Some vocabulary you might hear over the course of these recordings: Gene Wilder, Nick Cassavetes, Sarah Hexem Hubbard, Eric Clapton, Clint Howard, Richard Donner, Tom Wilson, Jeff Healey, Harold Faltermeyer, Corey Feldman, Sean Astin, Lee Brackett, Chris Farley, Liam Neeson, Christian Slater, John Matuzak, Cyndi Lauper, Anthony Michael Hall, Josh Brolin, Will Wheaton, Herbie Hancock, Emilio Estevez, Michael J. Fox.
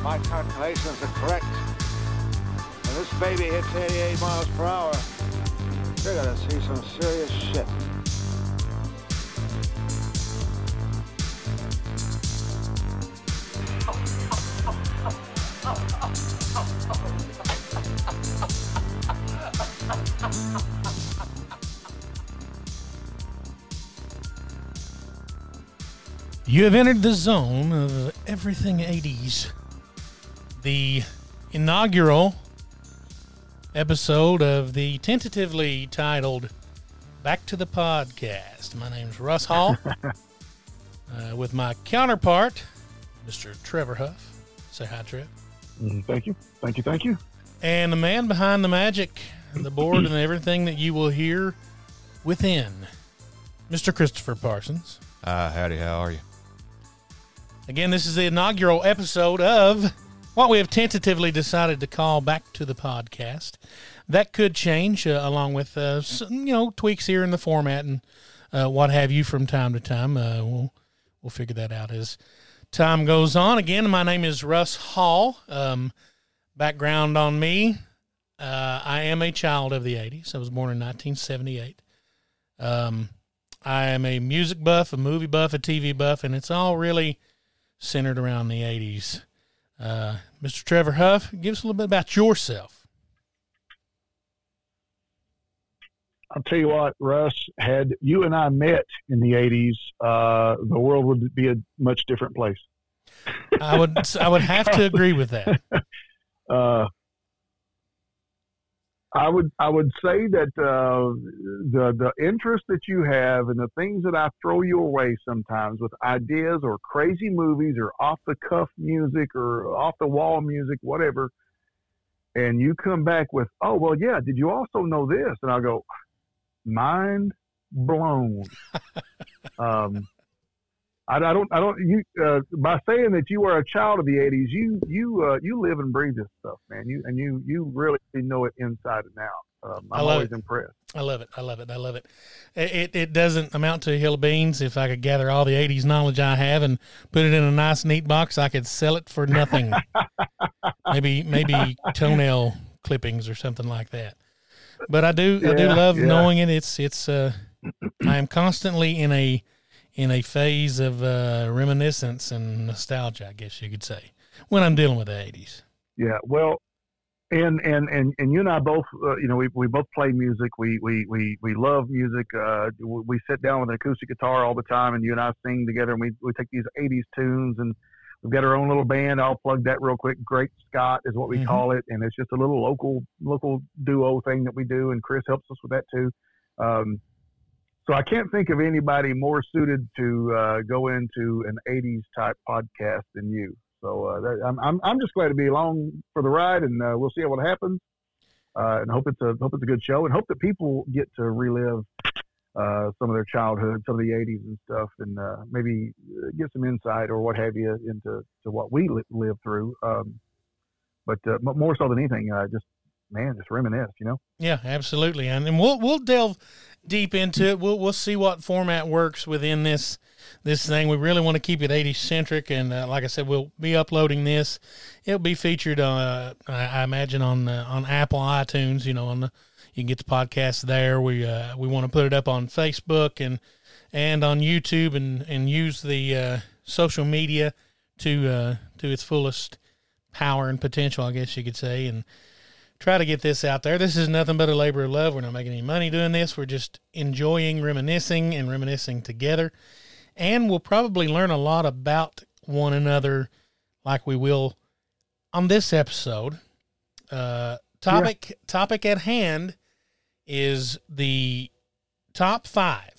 My calculations are correct. When this baby hits 88 miles per hour, you're gonna see some serious shit. You have entered the zone of everything 80s. The inaugural episode of the tentatively titled Back to the Podcast. My name's Russ Hall with my counterpart, Mr. Trevor Huff. Say hi, Trev. Thank you. Thank you. Thank you. And the man behind the magic, the board, and everything that you will hear within, Mr. Christopher Parsons. Howdy. How are you? Again, this is the inaugural episode of what we have tentatively decided to call Back to the Podcast. That could change along with some, tweaks here in the format and what have you from time to time. We'll figure that out as time goes on. Again, my name is Russ Hall. Background on me, I am a child of the 80s. I was born in 1978. I am a music buff, a movie buff, a TV buff, and it's all really centered around the 80s. Mr. Trevor Huff, give us a little bit about yourself. I'll tell you what, Russ, had you and I met in the 80s, the world would be a much different place. I would have to agree with that. I would say that the interest that you have and the things that I throw you away sometimes with ideas or crazy movies or off-the-cuff music or off-the-wall music, whatever, and you come back with, oh, well, yeah, did you also know this? And I'll go, mind blown. By saying that you are a child of the 80s, you live and breathe this stuff, man. You really know it inside and out. I'm always impressed. I love it. It doesn't amount to a hill of beans. If I could gather all the 80s knowledge I have and put it in a nice, neat box, I could sell it for nothing. Maybe toenail clippings or something like that. But I do love knowing it. It's I am constantly in a phase of reminiscence and nostalgia, I guess you could say, when I'm dealing with the 80s. Yeah, well, and you and I both, we both play music. We love music. We sit down with an acoustic guitar all the time, and you and I sing together, and we take these 80s tunes, and we've got our own little band. I'll plug that real quick. Great Scott is what we call it, and it's just a little local duo thing that we do, and Chris helps us with that too. So I can't think of anybody more suited to go into an 80s type podcast than you. So I'm just glad to be along for the ride, and we'll see what happens. And hope it's a good show, and hope that people get to relive some of their childhood, some of the 80s and stuff, and maybe get some insight or what have you into what we lived through. But more so than anything, just reminisce, Yeah, absolutely. And we'll delve deep into it. We'll see what format works within this thing. We really want to keep it 80s centric, and like I said, we'll be uploading this. It'll be featured, I imagine, on Apple iTunes. You can get the podcast there. We want to put it up on Facebook and on YouTube and use the social media to its fullest power and potential, I guess you could say, and try to get this out there. This is nothing but a labor of love. We're not making any money doing this. We're just enjoying reminiscing and reminiscing together. And we'll probably learn a lot about one another like we will on this episode. Topic at hand is the top five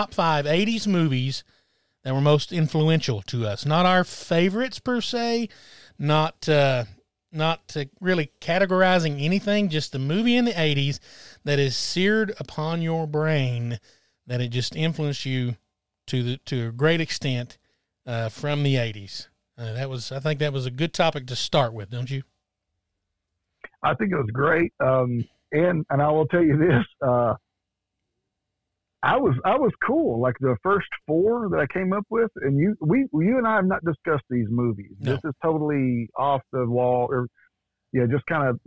80s movies that were most influential to us. Not our favorites per se, not really categorizing anything, just the movie in the 80s that is seared upon your brain, that it just influenced you to a great extent from the 80s. I think that was a good topic to start with, don't you? I think it was great. And I will tell you this, I was cool. Like the first four that I came up with, and you and I have not discussed these movies. No. This is totally off the wall, or we're just kind of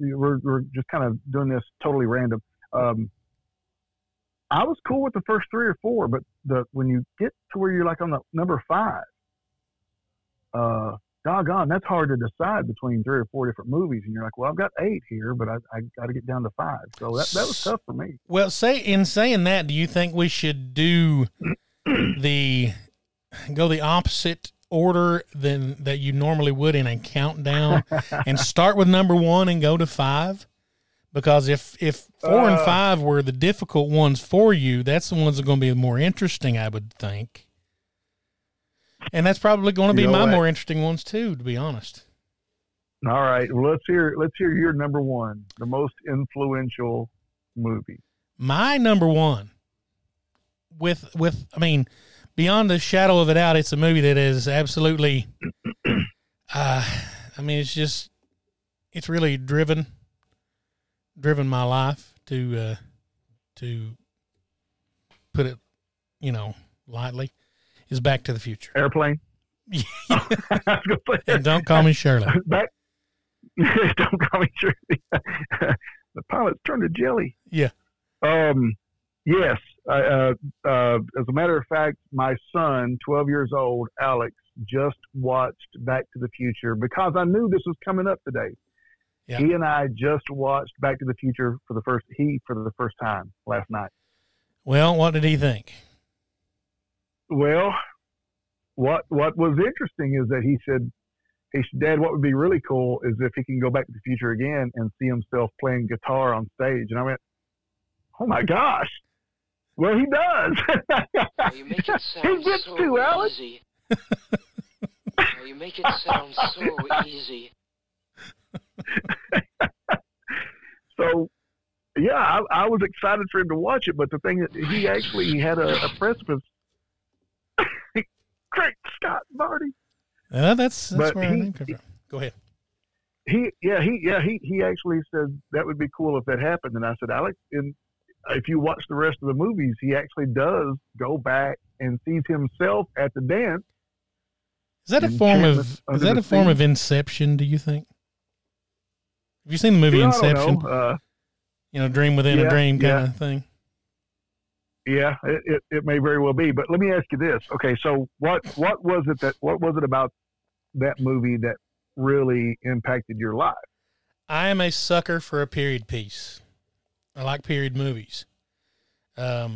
doing this totally random. I was cool with the first three or four, but when you get to where you're like on the number five, doggone, that's hard to decide between three or four different movies, and you're like, well, I've got eight here, but I got to get down to five. So that was tough for me. Well, in saying that, do you think we should do the opposite order than that you normally would in a countdown, and start with number one and go to five? Because if four and five were the difficult ones for you, that's the ones that are going to be more interesting, I would think. And that's probably going to be my more interesting ones too, to be honest. All right, well, let's hear your number one, the most influential movie. My number one, with I mean, beyond the shadow of a doubt, it's a movie that is absolutely, it's really driven my life to put it, lightly. Is Back to the Future. Airplane. And Don't Call Me Shirley. Don't Call Me Shirley. The pilot's turned to jelly. Yeah. Yes. As a matter of fact, my son, 12 years old, Alex, just watched Back to the Future because I knew this was coming up today. Yeah. He and I just watched Back to the Future for the first time last night. Well, what did he think? Well, what was interesting is that he said, Dad, what would be really cool is if he can go back to the future again and see himself playing guitar on stage. And I went, oh my gosh. Well, he does. You make it sound so easy. You make it sound so easy. So, yeah, I was excited for him to watch it, but the thing that he actually had a precipice. Great Scott, Marty. That's where I think came from. Go ahead. He actually said that would be cool if that happened, and I said, Alex, if you watch the rest of the movies, he actually does go back and sees himself at the dance. Is that a form of inception? Do you think? Have you seen the movie Inception? I don't know. Dream within a dream kind of thing. Yeah, it may very well be, but let me ask you this. Okay, so what was it about that movie that really impacted your life? I am a sucker for a period piece. I like period movies. At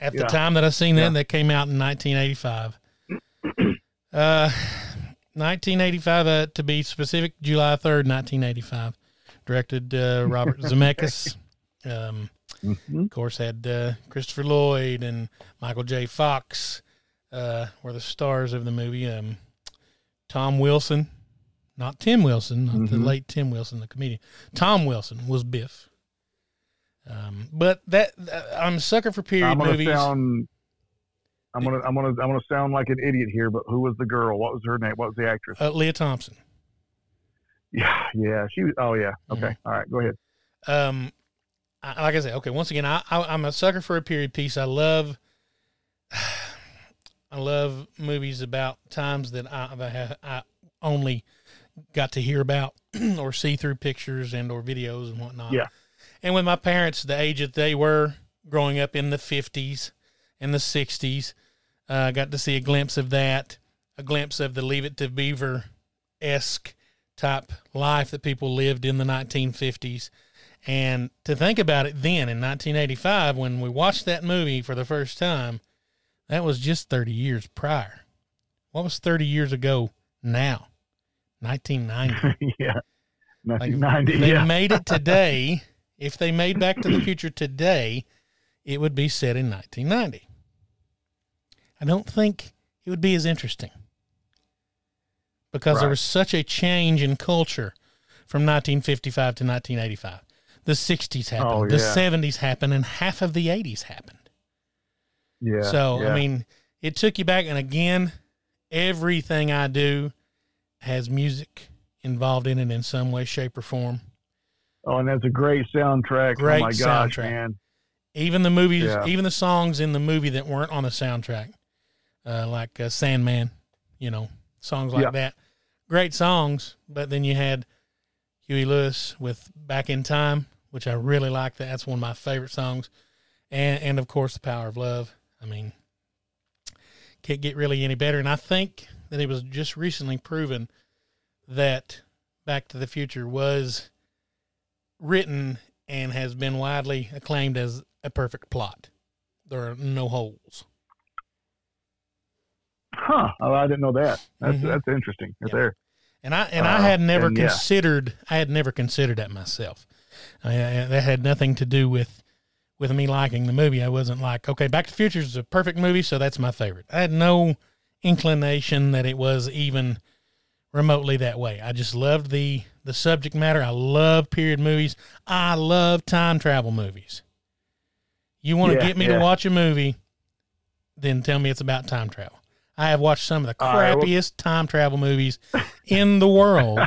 the time that I seen that came out in 1985. 1985, to be specific, July 3rd, 1985. Directed Robert Zemeckis. Mm-hmm. Of course, had Christopher Lloyd and Michael J. Fox were the stars of the movie. Tom Wilson, not Tim Wilson, not the late Tim Wilson, the comedian. Tom Wilson was Biff. But that I'm a sucker for period movies. I'm gonna sound like an idiot here. But who was the girl? What was her name? What was the actress? Leah Thompson. Yeah, she was. Oh, yeah. Okay, All right, go ahead. Like I said, okay, once again, I'm a sucker for a period piece. I love movies about times that I only got to hear about or see through pictures and or videos and whatnot. Yeah. And with my parents, the age that they were growing up in the 50s and the 60s, I got to see a glimpse of that, a glimpse of the Leave It to Beaver-esque type life that people lived in the 1950s. And to think about it then, in 1985, when we watched that movie for the first time, that was just 30 years prior. What was 30 years ago now? 1990. Yeah, 1990. Like they made it today. If they made Back to the Future today, it would be set in 1990. I don't think it would be as interesting because there was such a change in culture from 1955 to 1985. The 60s happened, the 70s happened, and half of the 80s happened. Yeah. So, I mean, it took you back, and again, everything I do has music involved in it in some way, shape, or form. Oh, and that's a great soundtrack. Great soundtrack. Gosh, man. Even the movies, even the songs in the movie that weren't on the soundtrack, like Sandman, you know, songs like that. Great songs, but then you had Huey Lewis with Back in Time, which I really like. That's one of my favorite songs. And of course, The Power of Love. I mean, can't get really any better. And I think that it was just recently proven that Back to the Future was written and has been widely acclaimed as a perfect plot. There are no holes. Huh. Oh, I didn't know that. That's interesting. It's there. And I had never considered that myself. That had nothing to do with me liking the movie. I wasn't like, okay, Back to the Future is a perfect movie, so that's my favorite. I had no inclination that it was even remotely that way. I just loved the subject matter. I love period movies. I love time travel movies. You want to get me to watch a movie, then tell me it's about time travel. I have watched some of the crappiest time travel movies in the world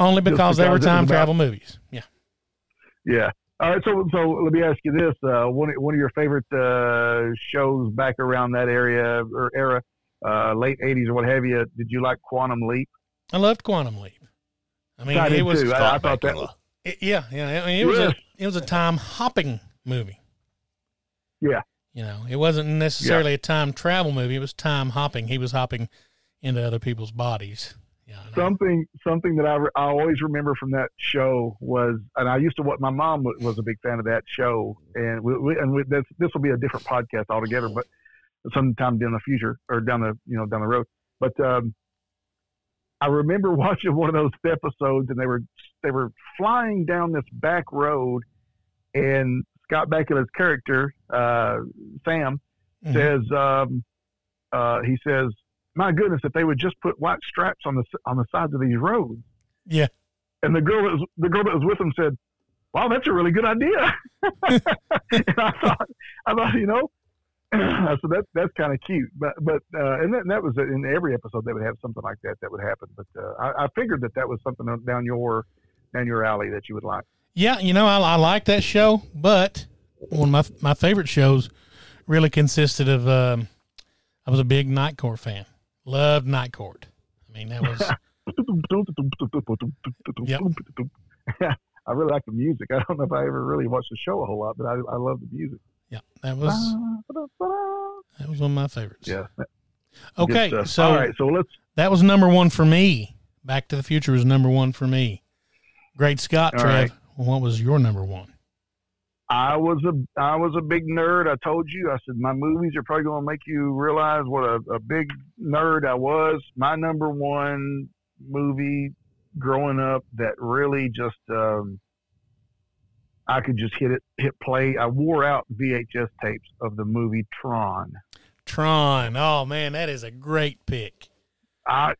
only because they were time travel movies. Yeah. Yeah. All right. So let me ask you this. One of your favorite shows back around that area or era, late 80s or what have you, did you like Quantum Leap? I loved Quantum Leap. I mean, it was too. I thought that was... Yeah. I mean, it was a time-hopping movie. Yeah. You know, it wasn't necessarily a time travel movie. It was time hopping. He was hopping into other people's bodies. Yeah, something that I always remember from that show was, and I used to. What my mom was a big fan of that show, and this will be a different podcast altogether, but sometime down the future or down the road. But I remember watching one of those episodes, and they were flying down this back road, and Scott Bakula's character, Sam, says, he says, my goodness, if they would just put white stripes on the sides of these roads. Yeah. And the girl that was with him said, wow, that's a really good idea. And I thought, you know, so that's kind of cute, but and that was in every episode they would have something like that would happen. But I figured that was something down your alley that you would like. Yeah, you know, I like that show, but one of my favorite shows really consisted of, I was a big Night Court fan. Loved Night Court. I mean, that was... Yep. I really like the music. I don't know if I ever really watched the show a whole lot, but I love the music. Yeah, that was one of my favorites. Yeah. Okay, so... All right, so let's... That was number one for me. Back to the Future was number one for me. Great Scott, Trev. Right. What was your number one? I was a big nerd. I told you. I said my movies are probably going to make you realize what a big nerd I was. My number one movie growing up that really just I could just hit play. I wore out VHS tapes of the movie Tron. Tron. Oh man, that is a great pick. Number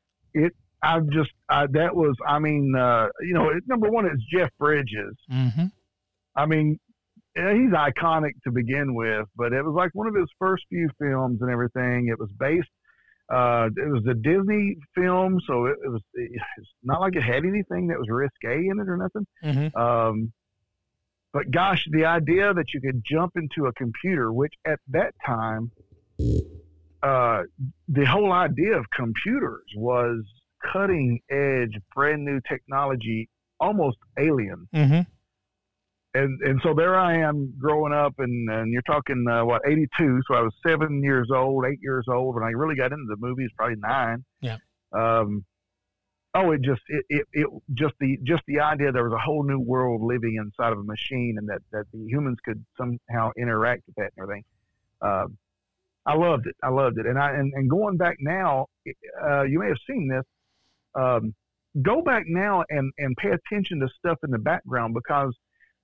one is Jeff Bridges. Mm-hmm. I mean, he's iconic to begin with, but it was like one of his first few films and everything. It was based, it was a Disney film, so it's not like it had anything that was risque in it or nothing. Mm-hmm. But gosh, the idea that you could jump into a computer, which at that time, the whole idea of computers was cutting edge, brand new technology, almost alien. Mm-hmm. And so there I am growing up and you're talking, 82. So I was 8 years old. And I really got into the movies, probably 9. Yeah. The idea there was a whole new world living inside of a machine and that the humans could somehow interact with that and everything. I loved it. And going back now, you may have seen this, go back now and pay attention to stuff in the background, because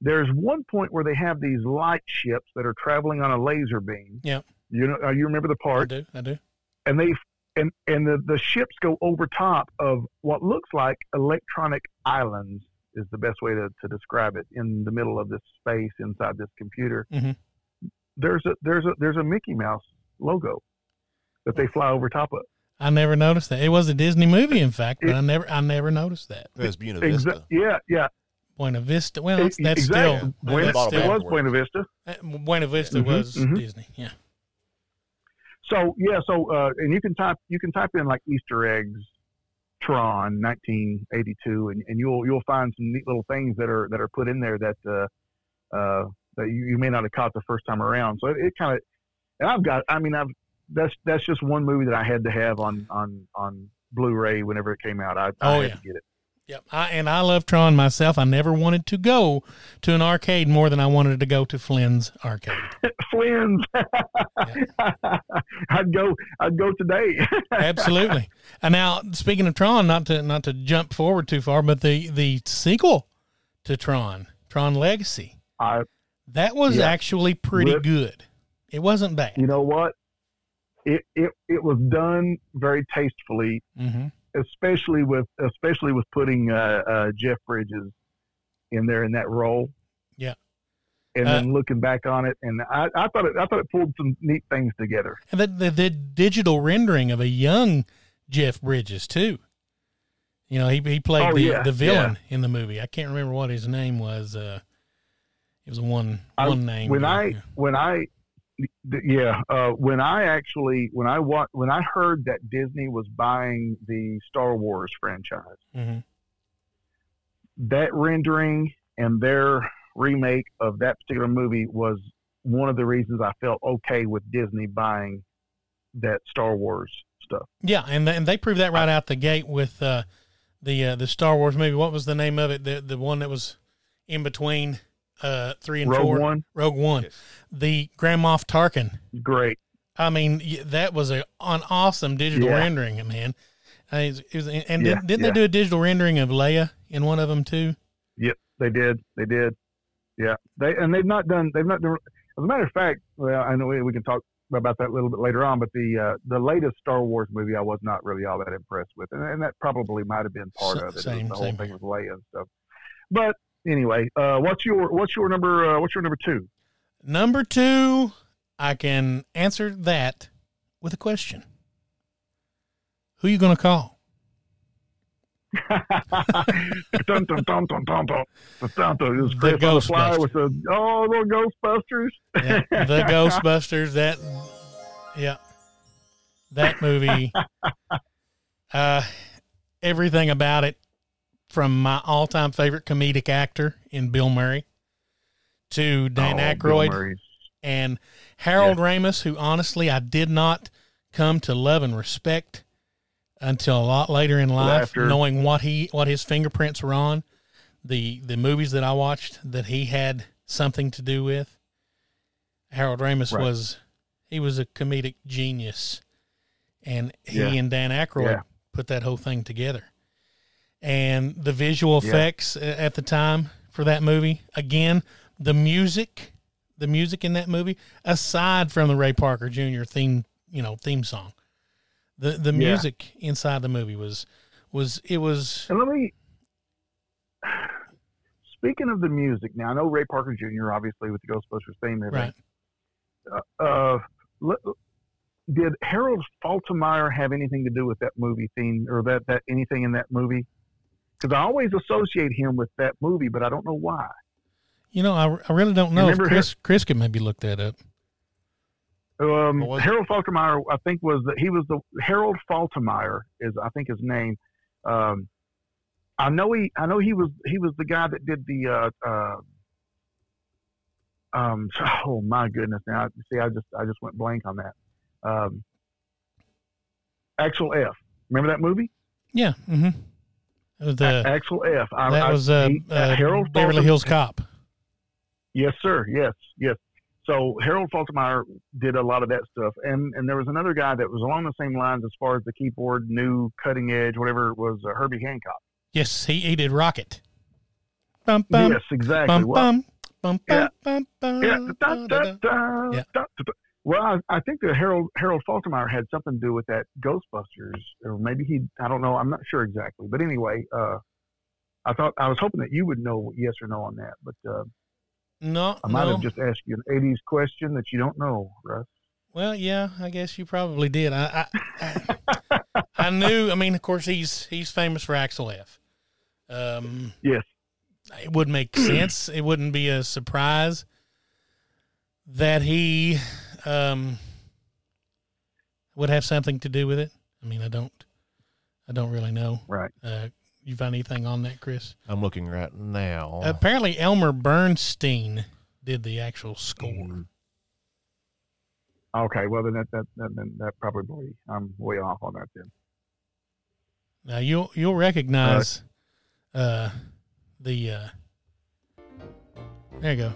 there's one point where they have these light ships that are traveling on a laser beam. Yeah. You know, you remember the part? I do. And the ships go over top of what looks like electronic islands is the best way to describe it, in the middle of this space inside this computer. Mm-hmm. There's a Mickey Mouse logo that they fly over top of. I never noticed that. It was a Disney movie, in fact, but I never noticed that. It was Buena Vista. Yeah. Buena Vista. Well, that's exactly. Still. It was Buena Vista. Buena Vista was Disney. Yeah. So yeah, so and you can type in like Easter eggs, Tron 1982, and you'll find some neat little things that are put in there that you may not have caught the first time around. So it kind of, and that's just one movie that I had to have on Blu-ray whenever it came out. I had to get it. Yep. I love Tron myself. I never wanted to go to an arcade more than I wanted to go to Flynn's arcade. Flynn's. Yeah. I'd go today. Absolutely. And now, speaking of Tron, not to jump forward too far, but the sequel to Tron Legacy, that was actually pretty good. It wasn't bad. You know what? It was done very tastefully. Mm-hmm. Especially with putting Jeff Bridges in there in that role, yeah, and then looking back on it, and I thought it pulled some neat things together. And the digital rendering of a young Jeff Bridges too. You know, he played the villain in the movie. I can't remember what his name was. It was one name. When I heard that Disney was buying the Star Wars franchise, that rendering and their remake of that particular movie was one of the reasons I felt okay with Disney buying that Star Wars stuff. Yeah, and they proved that right out the gate with the Star Wars movie. What was the name of it? The one that was in between. 3 and 4. Rogue One. Yes. The Grand Moff Tarkin. Great. I mean, that was an awesome digital rendering, man. Didn't they do a digital rendering of Leia in one of them too? Yep, they did. Yeah, they've not done. As a matter of fact, well, I know we can talk about that a little bit later on, but the latest Star Wars movie, I was not really all that impressed with, and that probably might have been part of it. Same, the whole thing with Leia and stuff, but. Anyway, what's your number? What's your number two? Number two, I can answer that with a question. Who you gonna call? The Ghostbusters. With the Ghostbusters. Yeah, the Ghostbusters. That movie. Everything about it. From my all-time favorite comedic actor in Bill Murray to Dan Aykroyd and Harold Ramis, who honestly I did not come to love and respect until a lot later in life, knowing what his fingerprints were on, the movies that I watched that he had something to do with. Harold Ramis was a comedic genius, and he and Dan Aykroyd put that whole thing together. And the visual effects at the time for that movie. Again, the music in that movie, aside from the Ray Parker Jr. theme song, the music inside the movie was. And speaking of the music, now I know Ray Parker Jr. obviously with the Ghostbusters theme, right? Did Harold Faltermeyer have anything to do with that movie theme or that anything in that movie? Because I always associate him with that movie, but I don't know why. You know, I really don't know. If Chris could maybe look that up. Harold Faltermeyer, I think, Harold Faltermeyer is, I think, his name. I know he was the guy that did the. Oh my goodness! Now see, I just went blank on that. Axel F. Remember that movie? Yeah. Mm-hmm. Axel F. Harold Beverly Hills Cop. Yes, sir. Yes. So Harold Faltermeyer did a lot of that stuff, and there was another guy that was along the same lines as far as the keyboard, new cutting edge, whatever it was, Herbie Hancock. Yes, he did Rocket. Bum, bum, yes, exactly. Well, I think that Harold Faltermeyer had something to do with that Ghostbusters, or maybe I don't know, I'm not sure exactly. But anyway, I was hoping that you would know yes or no on that, but I might have just asked you an 80s question that you don't know, Russ. Well, yeah, I guess you probably did. I knew, of course, he's famous for Axel F. Yes. it would make sense. It wouldn't be a surprise that he would have something to do with it. I mean, I don't really know. Right. You find anything on that, Chris? I'm looking right now. Apparently, Elmer Bernstein did the actual score. Okay, well, then that probably I'm way off on that then. Now you'll recognize there you go.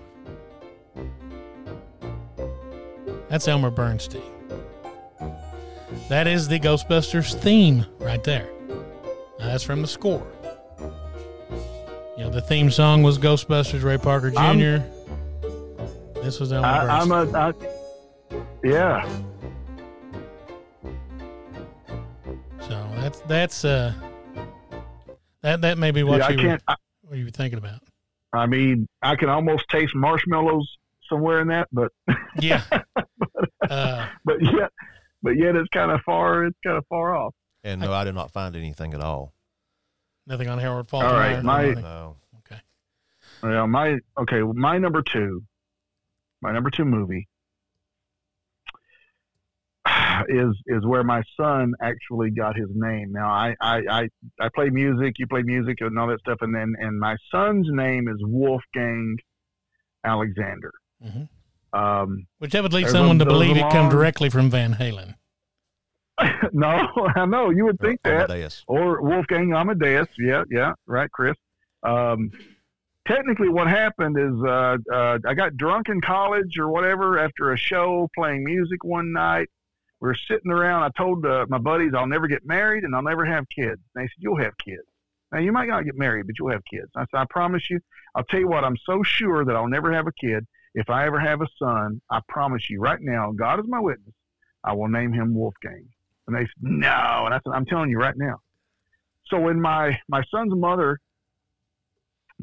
That's Elmer Bernstein. That is the Ghostbusters theme right there. Now that's from the score. You know, the theme song was Ghostbusters, Ray Parker Jr. This was Elmer Bernstein. Yeah. So that's may be what what you were thinking about. I mean, I can almost taste marshmallows somewhere in that, but yeah, but yet it's kind of far. It's kind of far off. And no, I did not find anything at all. Nothing on Harold Faltermeyer. All right, okay. Well, my number two movie is where my son actually got his name. Now I play music, you play music and all that stuff, and my son's name is Wolfgang Alexander. Mm-hmm. Which that would lead someone to believe it come directly from Van Halen. No, I know you would think that. Amadeus. Or Wolfgang Amadeus. Yeah, right, Chris. Technically, what happened is I got drunk in college or whatever after a show playing music one night. We were sitting around. I told my buddies I'll never get married and I'll never have kids. And they said, you'll have kids. Now, you might not get married, but you'll have kids. And I said, I promise you. I'll tell you what, I'm so sure that I'll never have a kid. If I ever have a son, I promise you right now, God is my witness, I will name him Wolfgang. And they said, no. And I said, I'm telling you right now. So when my son's mother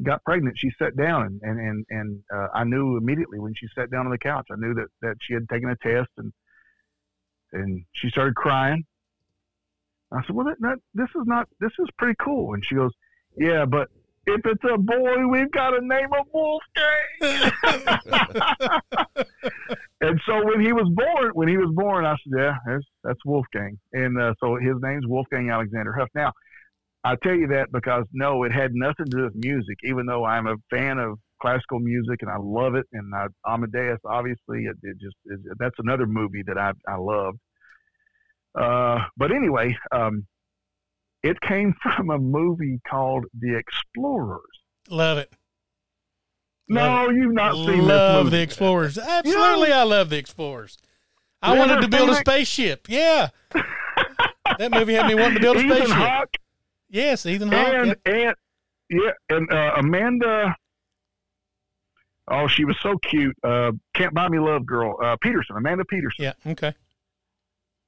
got pregnant, she sat down, and I knew immediately when she sat down on the couch, I knew that she had taken a test, and she started crying. I said, well, this is pretty cool. And she goes, yeah, but if it's a boy, we've got to name him Wolfgang. And so when he was born, I said, yeah, that's Wolfgang. And so his name's Wolfgang Alexander Huff. Now, I tell you that because, no, it had nothing to do with music, even though I'm a fan of classical music and I love it. And Amadeus, obviously, that's another movie that I loved. But anyway, it came from a movie called The Explorers. Love it. No, you've not seen this movie. Love The Explorers. Absolutely, yeah. I love The Explorers. I wanted to build a spaceship. Yeah. That movie had me wanting to build a spaceship. Ethan Hawke. Yes, Ethan Hawke. And Amanda, oh, she was so cute. Can't Buy Me Love girl, Amanda Peterson. Yeah, okay.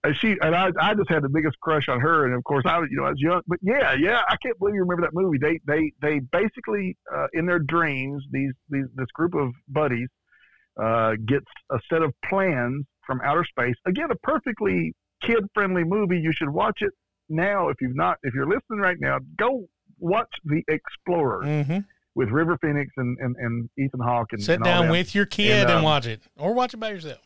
I just had the biggest crush on her, and of course I was young, but yeah, I can't believe you remember that movie. They basically in their dreams, this group of buddies gets a set of plans from outer space. Again, a perfectly kid friendly movie. You should watch it now if you're listening right now. Go watch The Explorers with River Phoenix and Ethan Hawke. And sit down with your kid and watch it, or watch it by yourself.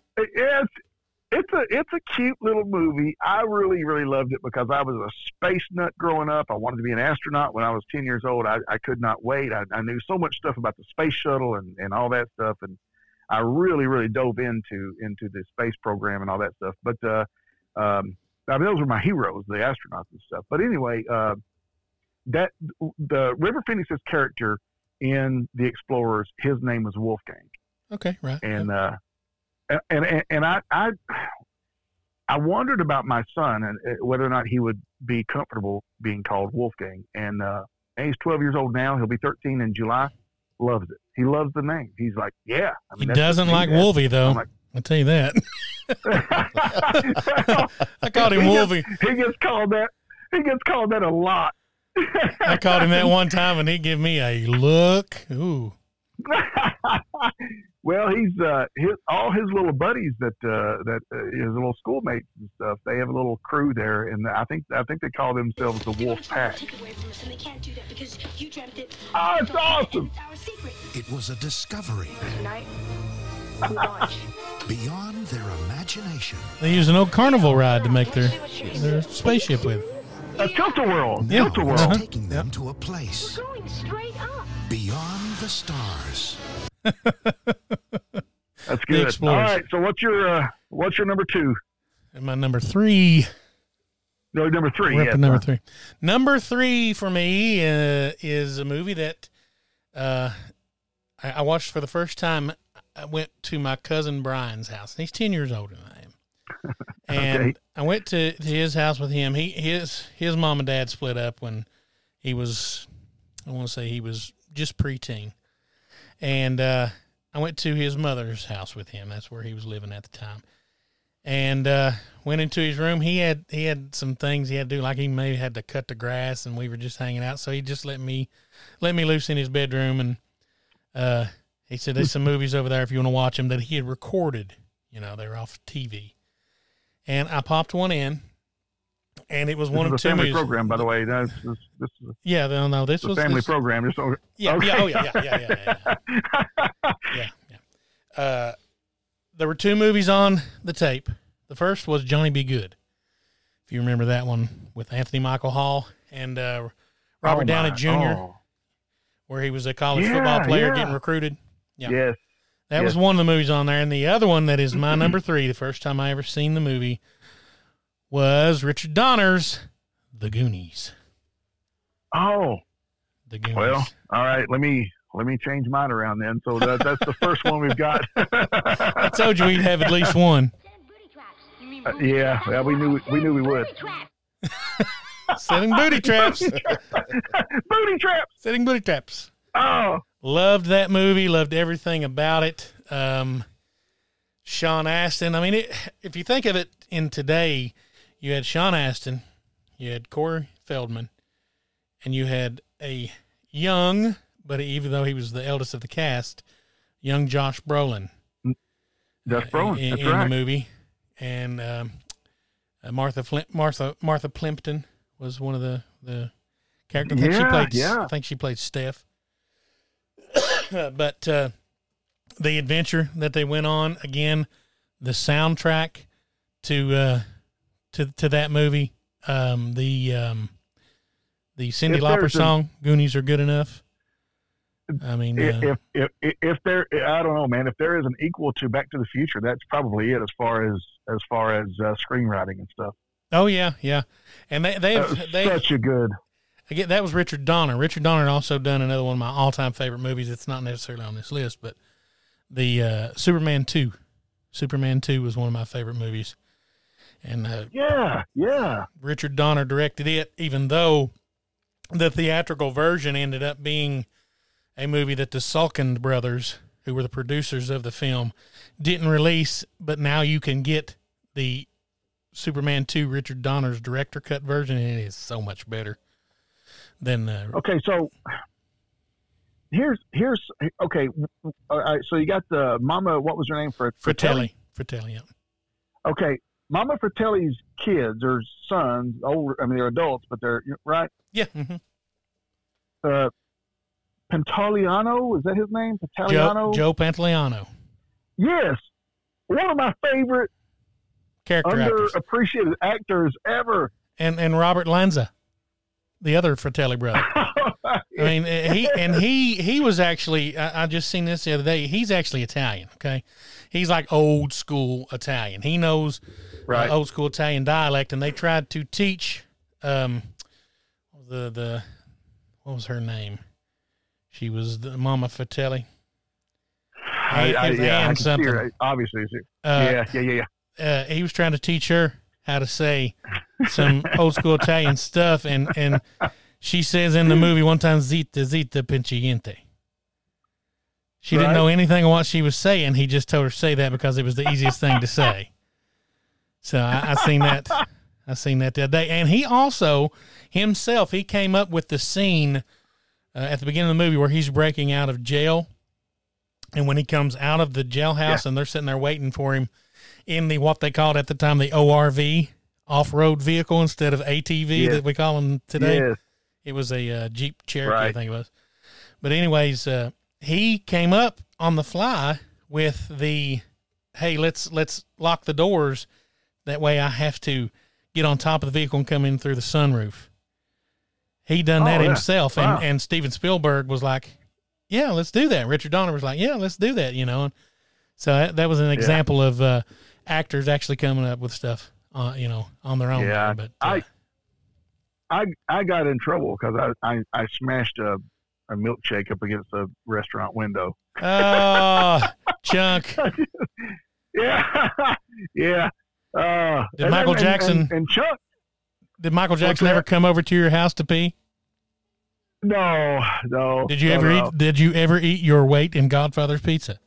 It's a cute little movie. I really, really loved it because I was a space nut growing up. I wanted to be an astronaut when I was 10 years old. I could not wait. I knew so much stuff about the space shuttle and all that stuff. And I really, really dove into the space program and all that stuff. But I mean, those were my heroes, the astronauts and stuff. But anyway, the River Phoenix's character in The Explorers, his name was Wolfgang. Okay, right. And, okay. And I wondered about my son and whether or not he would be comfortable being called Wolfgang. And he's 12 years old now. He'll be 13 in July. Loves it. He loves the name. He's like, yeah. I mean, he doesn't like Wolfie, though. Like, I'll tell you that. I called him Wolfie. He gets called that. He gets called that a lot. I called him that one time, and he gave me a look. Ooh. Well, he's all his little buddies that his little schoolmates and stuff. They have a little crew there, and I think they call themselves the Wolf Pack. Oh, it's awesome! It was a discovery. Beyond their imagination. They use an old carnival ride to make their spaceship with. A tilt-a-whirl. Yeah. Tilt-a-whirl. Uh-huh. Taking them to a place. We're going straight up. Beyond the stars. That's good. All right. So what's your number two? And my number three. No, number three. We're up to number three. Number three for me is a movie that I watched for the first time. I went to my cousin Brian's house. He's 10 years older than I am. And okay. I went to his house with him. His mom and dad split up when he was just preteen. And I went to his mother's house with him. That's where he was living at the time. And went into his room. He had some things he had to do, like he maybe had to cut the grass, and we were just hanging out. So he just let me loose in his bedroom, and he said, "There's some movies over there if you want to watch them that he had recorded. You know, they were off TV." And I popped one in, and it was one of two movies. This is a family program, by the way. Yeah, no, this was a family program. Yeah. There were two movies on the tape. The first was Johnny Be Good, if you remember that one, with Anthony Michael Hall and Robert Downey Jr., where he was a college football player getting recruited. Yeah. Yes. That was one of the movies on there. And the other one that is my number three, the first time I ever seen the movie, was Richard Donner's The Goonies. Oh. The Goonies. Well, all right. Let me change mine around then. So that's the first one we've got. I told you we'd have at least one. Yeah, we knew we would. Setting booty traps. Booty traps. Setting booty traps. Oh. Loved that movie. Loved everything about it. Sean Astin. I mean, if you think of it in today, you had Sean Astin, you had Corey Feldman, and you had a young, but even though he was the eldest of the cast, young Josh Brolin. Josh Brolin. That's right. In the movie. And Martha Plimpton was one of the characters. I think she played Steph. But the adventure that they went on, again, the soundtrack to that movie, the Cyndi Lauper song, "Goonies Are Good Enough." I mean, if there, I don't know, man. If there is an equal to Back to the Future, that's probably it as far as screenwriting and stuff. Oh yeah, and they such a good. Again, that was Richard Donner. Richard Donner had also done another one of my all-time favorite movies. It's not necessarily on this list, but the Superman 2. Superman 2 was one of my favorite movies. And Richard Donner directed it, even though the theatrical version ended up being a movie that the Salkind brothers, who were the producers of the film, didn't release, but now you can get the Superman 2 Richard Donner's director cut version, and it is so much better. Okay, so here's all right, so you got the Mama, what was her name? Fratelli. Yeah. Okay, Mama Fratelli's kids or sons, they're adults, but they're right. Yeah. Mm-hmm. Pantaleano, is that his name? Pantaleano. Joe Pantaleano. Yes, one of my favorite character underappreciated actors ever. And Robert Lanza. The other Fratelli brother. I mean, he was actually, I just seen this the other day. He's actually Italian. Okay. He's like old school Italian. He knows old school Italian dialect, and they tried to teach, what was her name? She was the Mama Fratelli. I can see her, obviously. He was trying to teach her how to say some old school Italian stuff, and she says in the movie one time, "Zitta, zitta, pinciente." She didn't know anything of what she was saying. He just told her to say that because it was the easiest thing to say. So I seen that the other day, and he also himself came up with the scene at the beginning of the movie where he's breaking out of jail, And when he comes out of the jailhouse and they're sitting there waiting for him in the, what they called at the time, the ORV, off-road vehicle, instead of ATV that we call them today. Yes. It was a Jeep Cherokee, I think it was. But anyways, he came up on the fly with the, hey, let's lock the doors. That way I have to get on top of the vehicle and come in through the sunroof. He done that himself. Wow. And Steven Spielberg was like, yeah, let's do that. Richard Donner was like, yeah, let's do that, you know. And so that was an example of actors actually coming up with stuff, you know, on their own. Yeah, but, I got in trouble because I smashed a milkshake up against a restaurant window. Oh, Chuck. Yeah. Yeah. Did Michael Jackson and Chuck? Did Michael Jackson ever come over to your house to pee? No. Did you ever eat your weight in Godfather's pizza?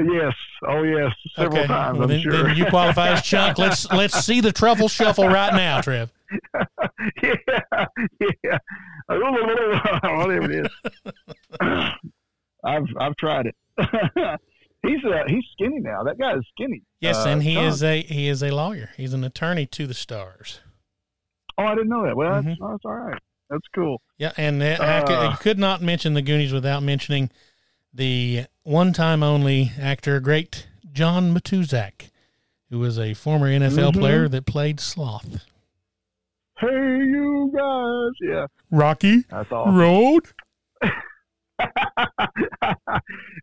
Yes. Oh, yes. Several times. Well, then you qualify as Chuck. Let's see the truffle shuffle right now, Trev. Yeah. Whatever it is. I've tried it. He's skinny now. That guy is skinny. Yes, and he is a lawyer. He's an attorney to the stars. Oh, I didn't know that. Well, that's all right. That's cool. Yeah, and I could not mention the Goonies without mentioning the one-time-only actor, great John Matuzak, who was a former NFL player that played Sloth. Hey, you guys. Yeah. Rocky Road.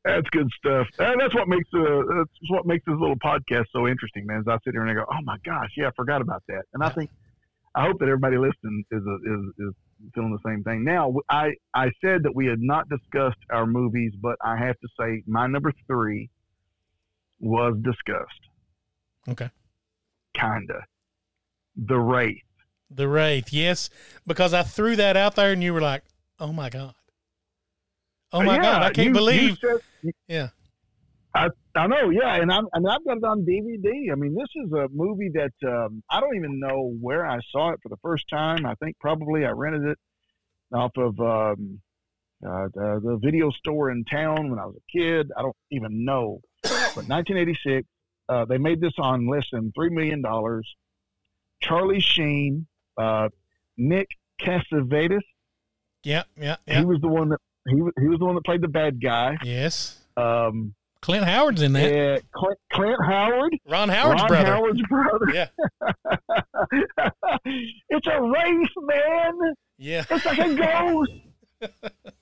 That's good stuff. And that's what makes this little podcast so interesting, man. Is I sit here and I go, oh my gosh, yeah, I forgot about that. And I hope that everybody listening is feeling the same thing. Now, I said that we had not discussed our movies, but I have to say my number 3 was discussed. Okay. Kinda. The Wraith. The Wraith, yes, because I threw that out there and you were like, oh my God. Oh my God! I can't believe. I know. Yeah, and I've got it on DVD. I mean, this is a movie that I don't even know where I saw it for the first time. I think probably I rented it off of the video store in town when I was a kid. I don't even know. But 1986, they made this on less than $3 million. Charlie Sheen, Nick Cassavetes. Yeah. He was the one that played the bad guy. Yes. Clint Howard's in that. Yeah, Clint Howard. Ron Howard's brother. Yeah. It's a race, man. Yeah. It's like a ghost.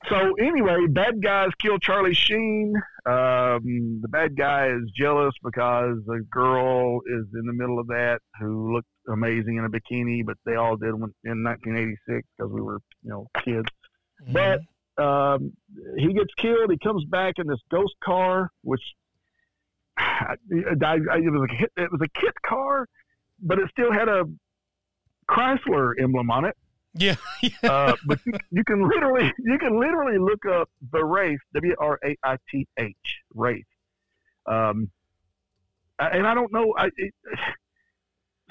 So anyway, bad guys kill Charlie Sheen. The bad guy is jealous because a girl is in the middle of that who looked amazing in a bikini, but they all did in 1986 because we were, you know, kids. Mm-hmm. But he gets killed. He comes back in this ghost car, which it was a kit car, but it still had a Chrysler emblem on it. Yeah. But you can literally look up the Wraith, W-R-A-I-T-H, Wraith. And I don't know.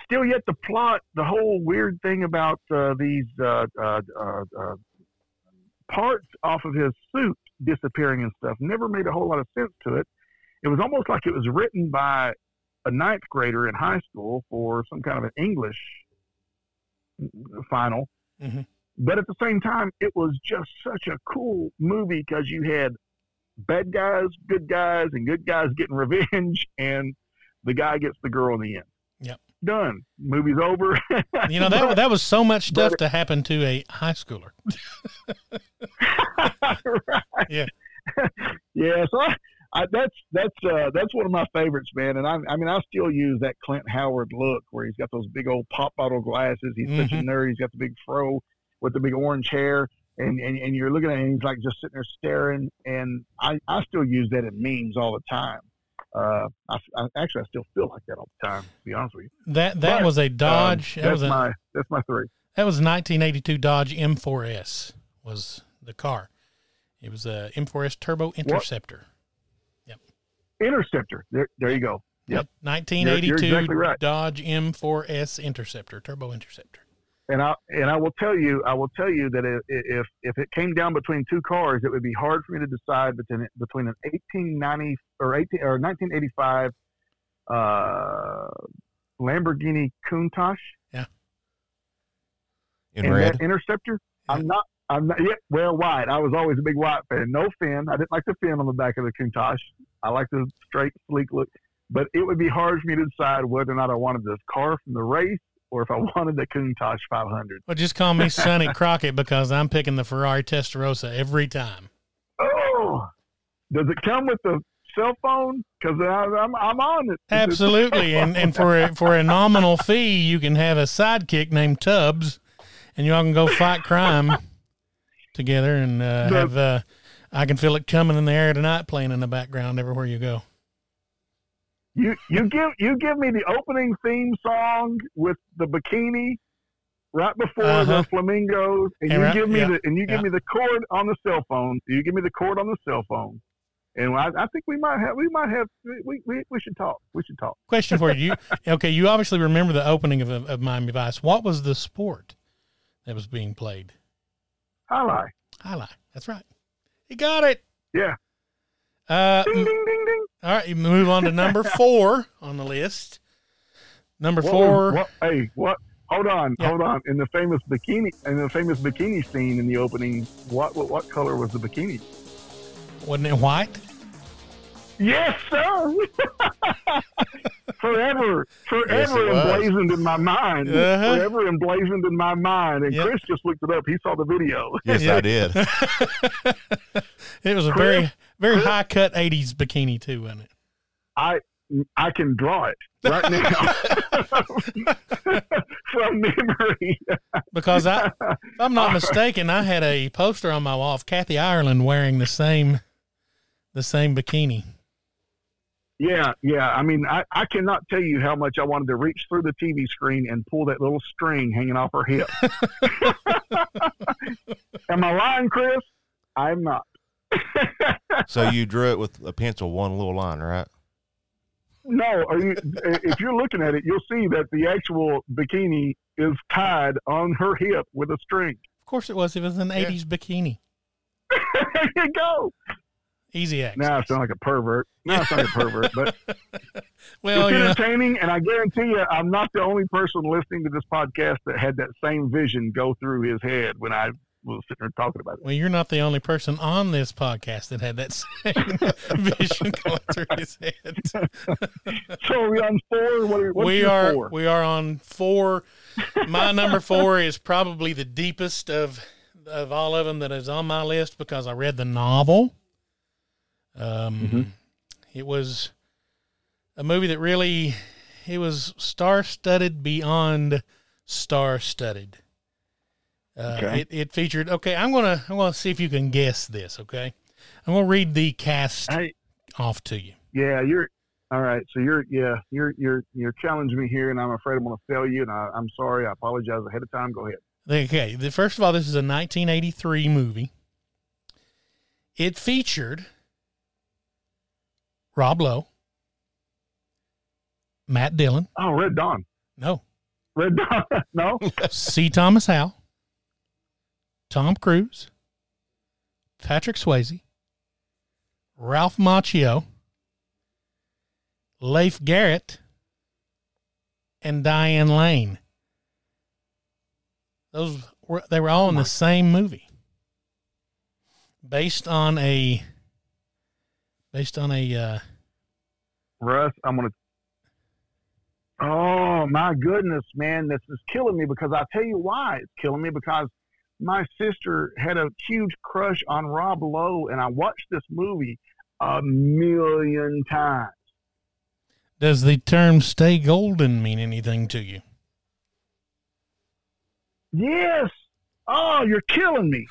Still yet the plot, the whole weird thing about these parts off of his suit disappearing and stuff never made a whole lot of sense to it. It was almost like it was written by a 9th grader in high school for some kind of an English final. Mm-hmm. But at the same time, it was just such a cool movie because you had bad guys, good guys, and good guys getting revenge, and the guy gets the girl in the end. Yep. Done. Movie's over. You know, that was so much stuff to happen to a high schooler. Right. Yeah. Yeah. So that's one of my favorites, man. And I mean, I still use that Clint Howard look where he's got those big old pop bottle glasses. He's such a nerd. He's got the big fro with the big orange hair. And you're looking at him, he's like just sitting there staring. And I still use that in memes all the time. I still feel like that all the time, to be honest with you. That was a Dodge. That's my 3. That was 1982 Dodge M4S was the car. It was a M4S Turbo Interceptor. What? Yep. Interceptor. There you go. Yep. 1982 you're exactly right. Dodge M4S Interceptor, Turbo Interceptor. And I will tell you, that if it came down between two cars, it would be hard for me to decide between an 1890 or 1985 Lamborghini Countach. Yeah. In red. That Interceptor. Yeah. I'm not. Yeah, well, white. I was always a big white fan. No fin. I didn't like the fin on the back of the Countach. I like the straight, sleek look. But it would be hard for me to decide whether or not I wanted this car from the race or if I wanted the Countach 500. Well, just call me Sonny Crockett because I'm picking the Ferrari Testarossa every time. Oh, does it come with the cell phone? Because I'm on it. Absolutely, and for a nominal fee, you can have a sidekick named Tubbs, and y'all can go fight crime together. And I Can Feel It Coming in the Air Tonight playing in the background everywhere you go. You give me the opening theme song with the bikini right before the flamingos, and you give me the chord on the cell phone. You give me the chord on the cell phone, and I think we should talk. Question for you. Okay, you obviously remember the opening of Miami Vice. What was the sport that was being played? Highlight. That's right. You got it. Yeah. Ding, ding, ding, ding. All right, you move on to number 4 on the list. Number 4. What? Hold on, yeah. In the famous bikini scene in the opening, what color was the bikini? Wasn't it white? Yes, sir. Forever emblazoned in my mind. Uh-huh. Forever emblazoned in my mind. And Chris just looked it up. He saw the video. Yes, I did. It was a very high cut 80s bikini too, wasn't it? I can draw it right now from memory. Because if I'm not mistaken, I had a poster on my wall of Kathy Ireland wearing the same bikini. Yeah. I mean, I cannot tell you how much I wanted to reach through the TV screen and pull that little string hanging off her hip. Am I lying, Chris? I'm not. So you drew it with a pencil, one little line, right? No. If you're looking at it, you'll see that the actual bikini is tied on her hip with a string. Of course it was. It was an 80s bikini. There you go. Easy access. Now I sound like a pervert. But well, it's entertaining, and I guarantee you I'm not the only person listening to this podcast that had that same vision go through his head when I was sitting there talking about it. Well, you're not the only person on this podcast that had that same vision going through his head. So are we on 4? What are we on 4? We are on 4. My number 4 is probably the deepest of all of them that is on my list because I read the novel. It was a movie that really, it was star-studded beyond star-studded. It featured, I'm going to see if you can guess this. Okay. I'm going to read the cast off to you. Yeah. All right. So you're challenging me here, and I'm afraid I'm going to fail you. And I'm sorry. I apologize ahead of time. Go ahead. Okay. First of all, this is a 1983 movie. It featured Rob Lowe, Matt Dillon. Oh, Red Dawn. No. Red Dawn. No. C. Thomas Howell, Tom Cruise, Patrick Swayze, Ralph Macchio, Leif Garrett, and Diane Lane. They were all in the same movie, based on a Russ, oh my goodness, man, this is killing me because I'll tell you why it's killing me, because my sister had a huge crush on Rob Lowe, and I watched this movie 1,000,000 times. Does the term "stay golden" mean anything to you? Yes. Oh, you're killing me.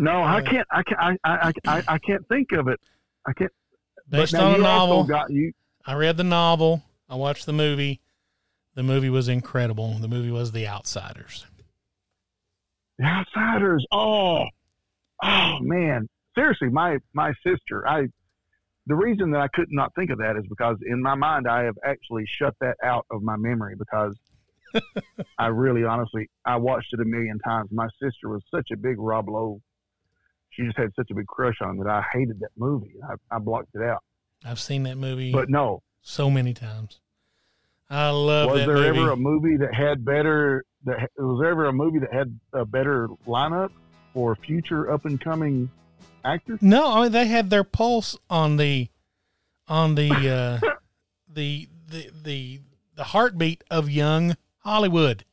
No, I can't think of it. I can't. Based on a novel. I read the novel. I watched the movie. The movie was incredible. The movie was The Outsiders. The Outsiders. Oh man. Seriously, my sister. The reason that I could not think of that is because in my mind, I have actually shut that out of my memory because I really honestly, I watched it a million times. My sister was such a big Rob Lowe. She just had such a big crush on that. I hated that movie. I blocked it out. I've seen that movie. But no. So many times. I love that movie. Was there ever a movie that had better, was there ever a movie that had a better lineup for future up and coming actors? No, I mean, they had their pulse on the the heartbeat of young Hollywood.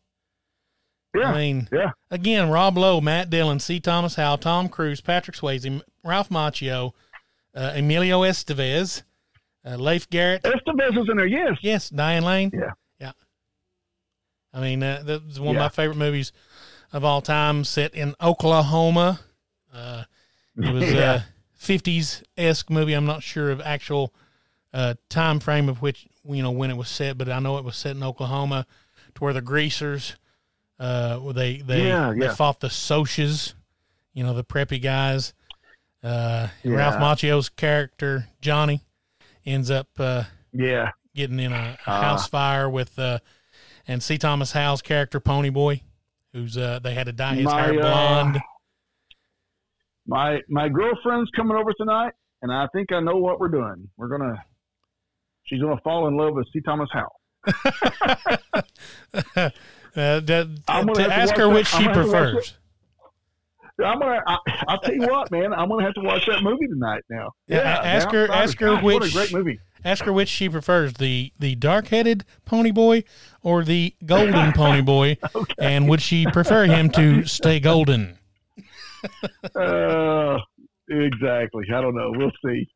Yeah, I mean, yeah. Again, Rob Lowe, Matt Dillon, C. Thomas Howell, Tom Cruise, Patrick Swayze, Ralph Macchio, Emilio Estevez, Leif Garrett. Estevez was in there, yes. Yes, Diane Lane. Yeah. Yeah. I mean, that's one of my favorite movies of all time, set in Oklahoma. It was a 50s-esque movie. I'm not sure of actual time frame of which, you know, when it was set, but I know it was set in Oklahoma to where the greasers, they fought the socias, you know, the preppy guys. Ralph Macchio's character, Johnny, ends up getting in a house fire with and C. Thomas Howell's character, Ponyboy, who's they had to dye his hair blonde. My girlfriend's coming over tonight, and I think I know what we're doing. She's gonna fall in love with C. Thomas Howell. To ask her which she prefers. I'll tell you what, man. I'm gonna have to watch that movie tonight. Now, ask her which. What a great movie. Ask her which she prefers: the dark-headed pony boy or the golden pony boy, and would she prefer him to stay golden? Exactly. I don't know. We'll see.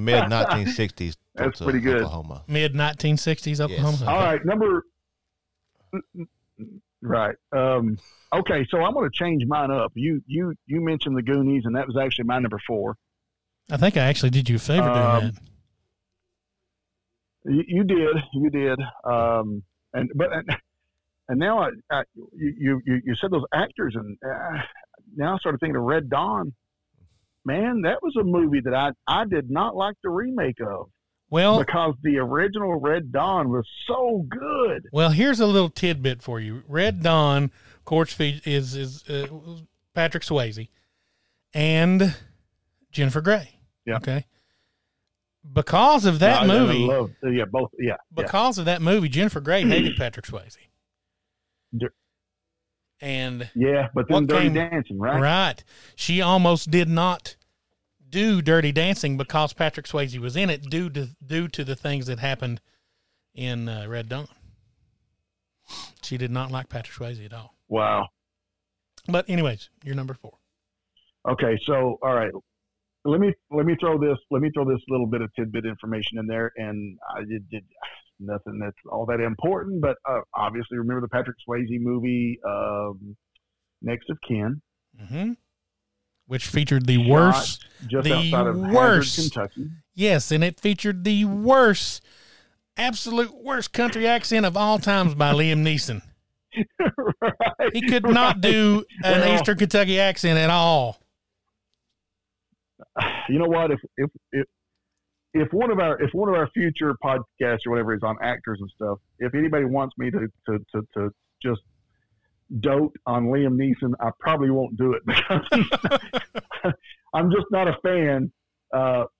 Mid-1960s. That's pretty good. Oklahoma. Mid-1960s Oklahoma. Yes. Okay. All right, right. Okay, so I'm going to change mine up. You mentioned the Goonies, and that was actually my number 4. I think I actually did you a favor doing that. You did. And now you said those actors, and now I started thinking of Red Dawn. Man, that was a movie that I did not like the remake of. Well, because the original Red Dawn was so good. Well, here's a little tidbit for you. Red Dawn, of course, is Patrick Swayze and Jennifer Grey. Yeah. Okay. Because of that movie, Because of that movie, Jennifer Grey hated Patrick Swayze. But then Dirty Dancing, right? Right. She almost did not do Dirty Dancing because Patrick Swayze was in it due to the things that happened in Red Dawn. She did not like Patrick Swayze at all. Wow. But anyways, you're number 4. Okay, so all right. Let me throw this little bit of tidbit information in there, and I did nothing that's all that important, but obviously remember the Patrick Swayze movie Next of Kin, mm-hmm. which featured the worst, just outside of Hazard, Kentucky. Yes, and it featured the worst, absolute worst country accent of all times by Liam Neeson. Right, he could not do an Eastern Kentucky accent at all. You know what? If one of our future podcasts or whatever is on actors and stuff, if anybody wants me to just dote on Liam Neeson, I probably won't do it because I'm just not a fan. But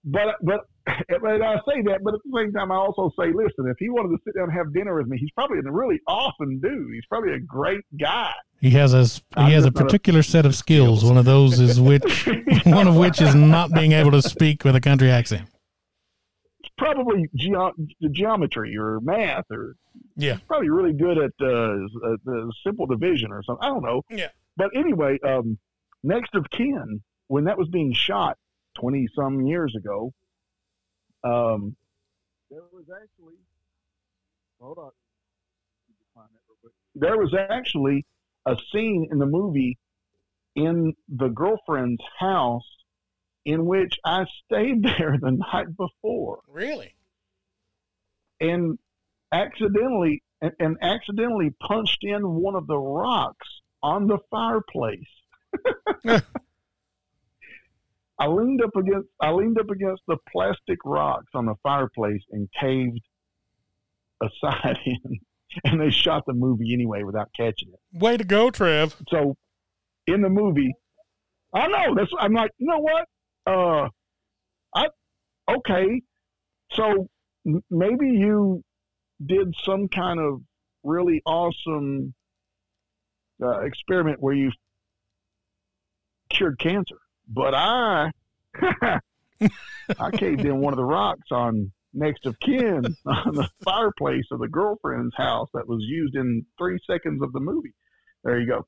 I say that, but at the same time, I also say, listen, if he wanted to sit down and have dinner with me, he's probably a really awesome dude. He's probably a great guy. He has a particular set of skills. One of those is which is not being able to speak with a country accent. It's probably geometry or math, or he's probably really good at simple division or something. I don't know. Yeah. But anyway, Next of Kin, when that was being shot 20 some years ago. There was actually a scene in the movie in the girlfriend's house in which I stayed there the night before. Really? And accidentally punched in one of the rocks on the fireplace. I leaned up against the plastic rocks on the fireplace and caved aside in, and they shot the movie anyway without catching it. Way to go, Trev. So in the movie, I know that's, I'm like, you know what? Okay. So maybe you did some kind of really awesome experiment where you cured cancer. But I caved in one of the rocks on next of kin on the fireplace of the girlfriend's house that was used in 3 seconds of the movie. There you go.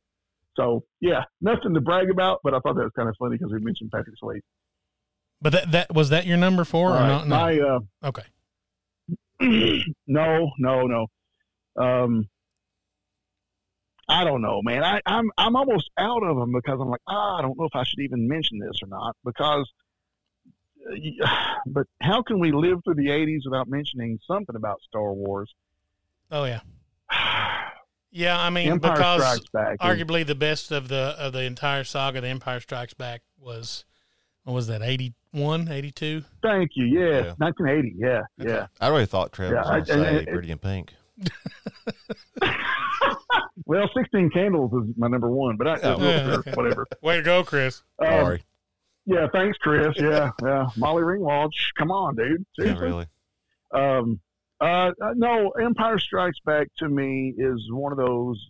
So, yeah, nothing to brag about, but I thought that was kind of funny because we mentioned Patrick Swayze. But that was that your number four? Or not? Okay. No. I don't know, man. I'm almost out of them because I'm like, I don't know if I should even mention this or not because. But how can we live through the 80s without mentioning something about Star Wars? Oh yeah, yeah. I mean, Empire because arguably the best of the entire saga, The Empire Strikes Back, was what was that 81, 82? Thank you. Yeah, yeah. 1980. Yeah, okay. Yeah. I really thought Trev was going to say Pretty in Pink. Well, 16 Candles is my number one, but whatever. Way to go, Chris. Sorry. Yeah, thanks, Chris. Yeah. Molly Ringwald, come on, dude. Seriously. Yeah, really. No, Empire Strikes Back to me is one of those.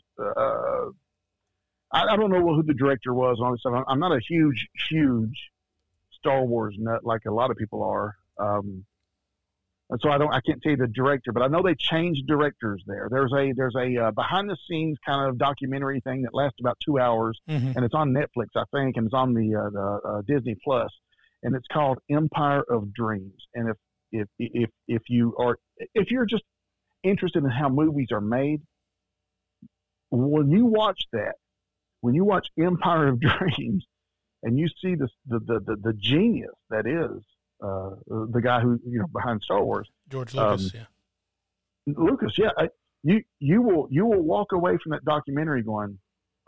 I don't know who the director was and all this stuff. I'm not a huge Star Wars nut like a lot of people are, and so I can't tell you the director, but I know they changed directors there. There's a behind the scenes kind of documentary thing that lasts about 2 hours, mm-hmm. and it's on Netflix, I think, and it's on the Disney Plus, and it's called Empire of Dreams. And if you're just interested in how movies are made, when you watch Empire of Dreams, and you see the genius that is. The guy who behind Star Wars, George Lucas, yeah. You will walk away from that documentary going,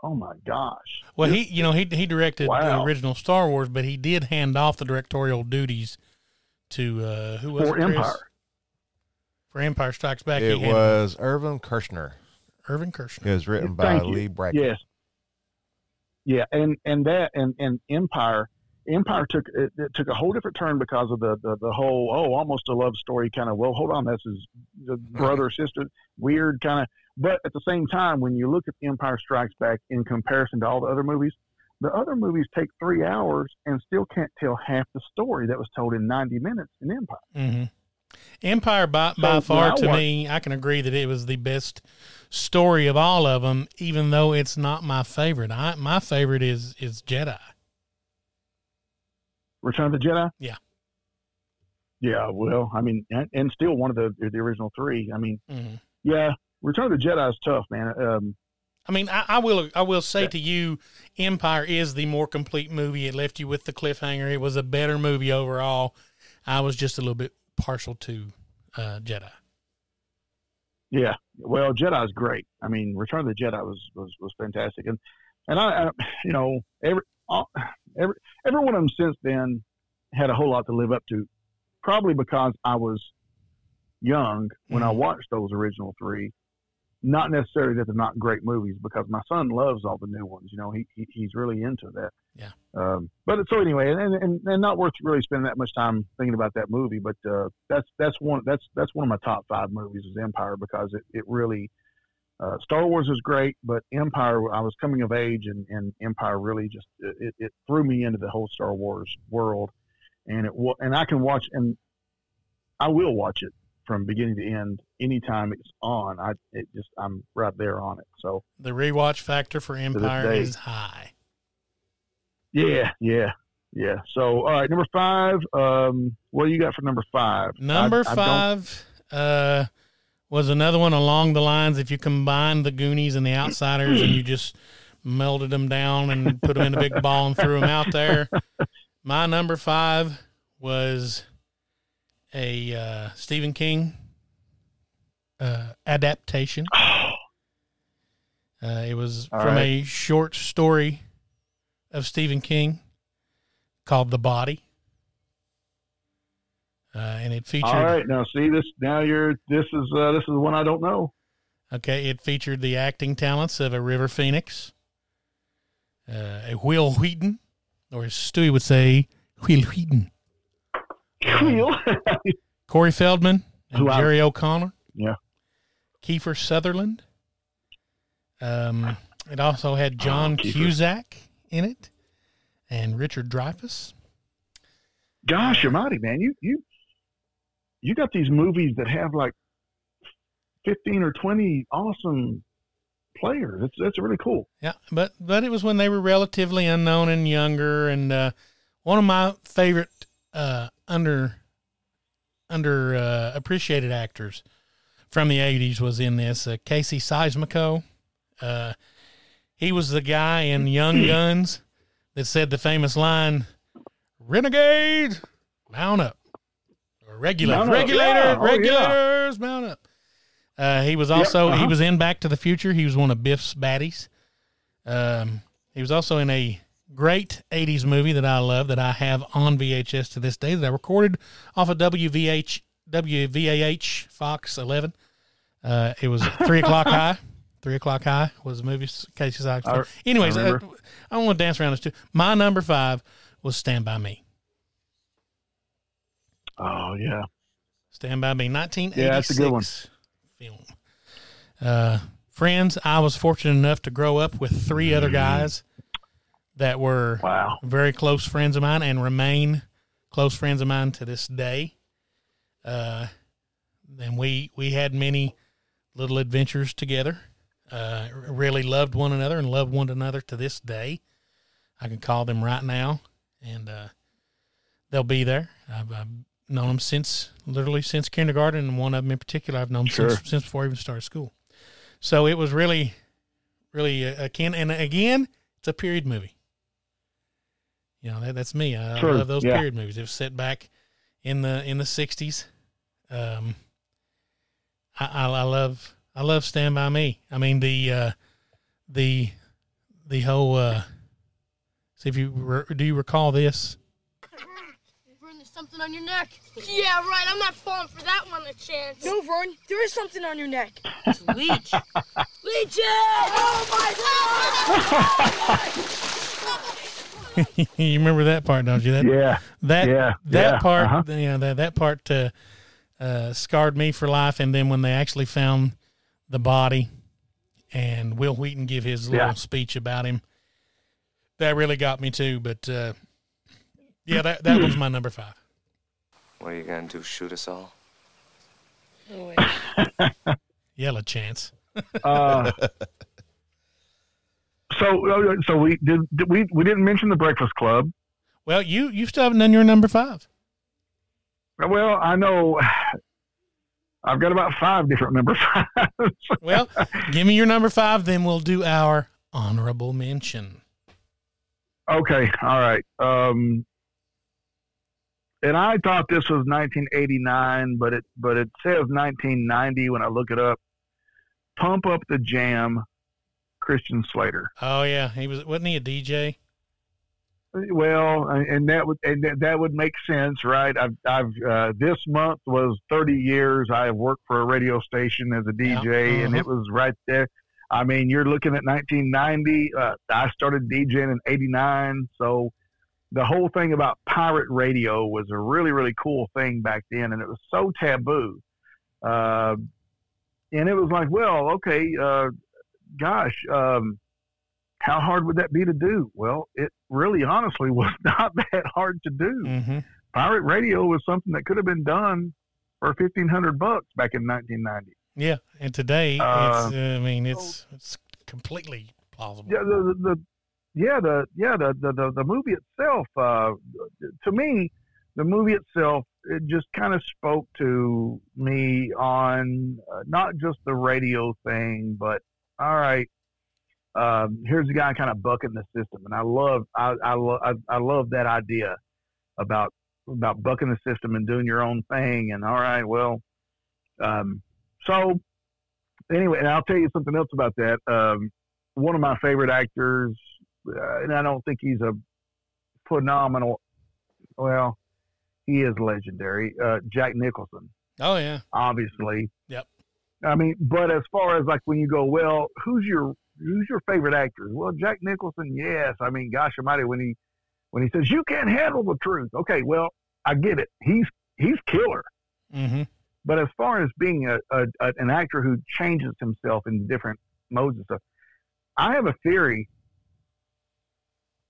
oh my gosh. Well, he directed the original Star Wars, but he did hand off the directorial duties to who was for Empire Strikes Back. It was Irvin Kershner. It was written by Lee Brackett. Yes. Yeah, and Empire. Empire took a whole different turn because of the whole almost a love story kind of, well, hold on, this is the brother sister weird kind of, but at the same time when you look at Empire Strikes Back in comparison to all the other movies take 3 hours and still can't tell half the story that was told in 90 minutes in Empire. Mm-hmm. Empire by far to me, I can agree that it was the best story of all of them, even though it's not my favorite. My favorite is Jedi. Return of the Jedi? Yeah. Yeah, well, I mean, and still one of the original three. I mean, mm-hmm. Yeah, Return of the Jedi is tough, man. I mean, I will say to you, Empire is the more complete movie. It left you with the cliffhanger. It was a better movie overall. I was just a little bit partial to Jedi. Yeah, well, Jedi is great. I mean, Return of the Jedi was fantastic. And I every one of them since then had a whole lot to live up to, probably because I was young when I watched those original three. Not necessarily that they're not great movies, because my son loves all the new ones. He's really into that. Yeah. But so anyway, and not worth really spending that much time thinking about that movie. But that's one of my top five movies is Empire, because it really. Star Wars is great, but Empire, I was coming of age, and Empire really just, it threw me into the whole Star Wars world. And I can watch, and I will watch it from beginning to end. Anytime it's on, I'm right there on it. So the rewatch factor for Empire is high. Yeah. So, all right, number five, what do you got for number five? Number five, was another one along the lines, if you combine the Goonies and the Outsiders and you just melded them down and put them in a big ball and threw them out there. My number five was a Stephen King adaptation. It was from a short story of Stephen King called The Body. And it featured. All right, now see this. Now you're. This is the one I don't know. Okay, it featured the acting talents of a River Phoenix, a Will Wheaton, or as Stewie would say, Will Wheaton. Corey Feldman and Jerry O'Connor. Yeah. Kiefer Sutherland. It also had John Cusack in it, and Richard Dreyfuss. Gosh, almighty, man, you got these movies that have like 15 or 20 awesome players. That's really cool. Yeah, but it was when they were relatively unknown and younger. And one of my favorite appreciated actors from the 80s was in this, Casey Seismico. He was the guy in Young Guns that said the famous line, "Renegade, mount up," or "Regulators, mount up." He was also he was in Back to the Future. He was one of Biff's baddies. He was also in a great 80s movie that I love, that I have on VHS to this day, that I recorded off of WVAH Fox 11. It was 3 o'clock high. 3 o'clock high was the movie. Casey Seismico. Anyways, I don't want to dance around this too. My number 5 was Stand By Me. Oh, yeah. Stand By Me, 1986 yeah, that's a good one. Film. Friends, I was fortunate enough to grow up with 3 other guys that were very close friends of mine and remain close friends of mine to this day. And we had many little adventures together, really loved one another and love one another to this day. I can call them right now, and they'll be there. I've known them since kindergarten, and one of them in particular I've known since before I even started school. So it was really, really akin. And again, it's a period movie. You know, that's me. I love those period movies. It was set back in the 60s. I love Stand By Me. I mean the whole. See if do you recall this? Vern, there's something on your neck. Yeah, right. I'm not falling for that one a chance. No, Vern, there is something on your neck. It's a leech. Leeches! Oh my God! You remember that part, don't you? That part. Uh-huh. You know, that part scarred me for life. And then when they actually found the body, and Will Wheaton give his little speech about him. That really got me too, but that was my number 5. What are you going to do, shoot us all? Oh, wait. Yell a chance. So we didn't mention The Breakfast Club. Well, you still haven't done your number 5. Well, I know I've got about 5 different number 5s. Well, give me your number 5, then we'll do our honorable mention. Okay, all right. And I thought this was 1989, but it says 1990 when I look it up. Pump Up the Jam, Christian Slater. Oh yeah, wasn't he a DJ? Well, and that would make sense, right? I've this month was 30 years I have worked for a radio station as a DJ, and it was right there. I mean, you're looking at 1990. I started DJing in 89. So the whole thing about pirate radio was a really, really cool thing back then. And it was so taboo. And it was like, well, okay, how hard would that be to do? Well, it really honestly was not that hard to do. Mm-hmm. Pirate radio was something that could have been done for $1,500 back in 1990. Yeah, and today, it's completely plausible. Yeah, the movie itself. To me, the movie itself, it just kind of spoke to me on not just the radio thing, but all right, here's a guy kind of bucking the system, and I love that idea about bucking the system and doing your own thing, and all right, well. So, anyway, and I'll tell you something else about that. One of my favorite actors, and I don't think he's a phenomenal well, he is legendary. Jack Nicholson. Oh, yeah. Obviously. Yep. I mean, but as far as like when you go, well, who's your favorite actor? Well, Jack Nicholson, yes. I mean, gosh almighty, when he says, you can't handle the truth. Okay, well, I get it. He's killer. Mm-hmm. But as far as being an actor who changes himself in different modes and stuff, I have a theory,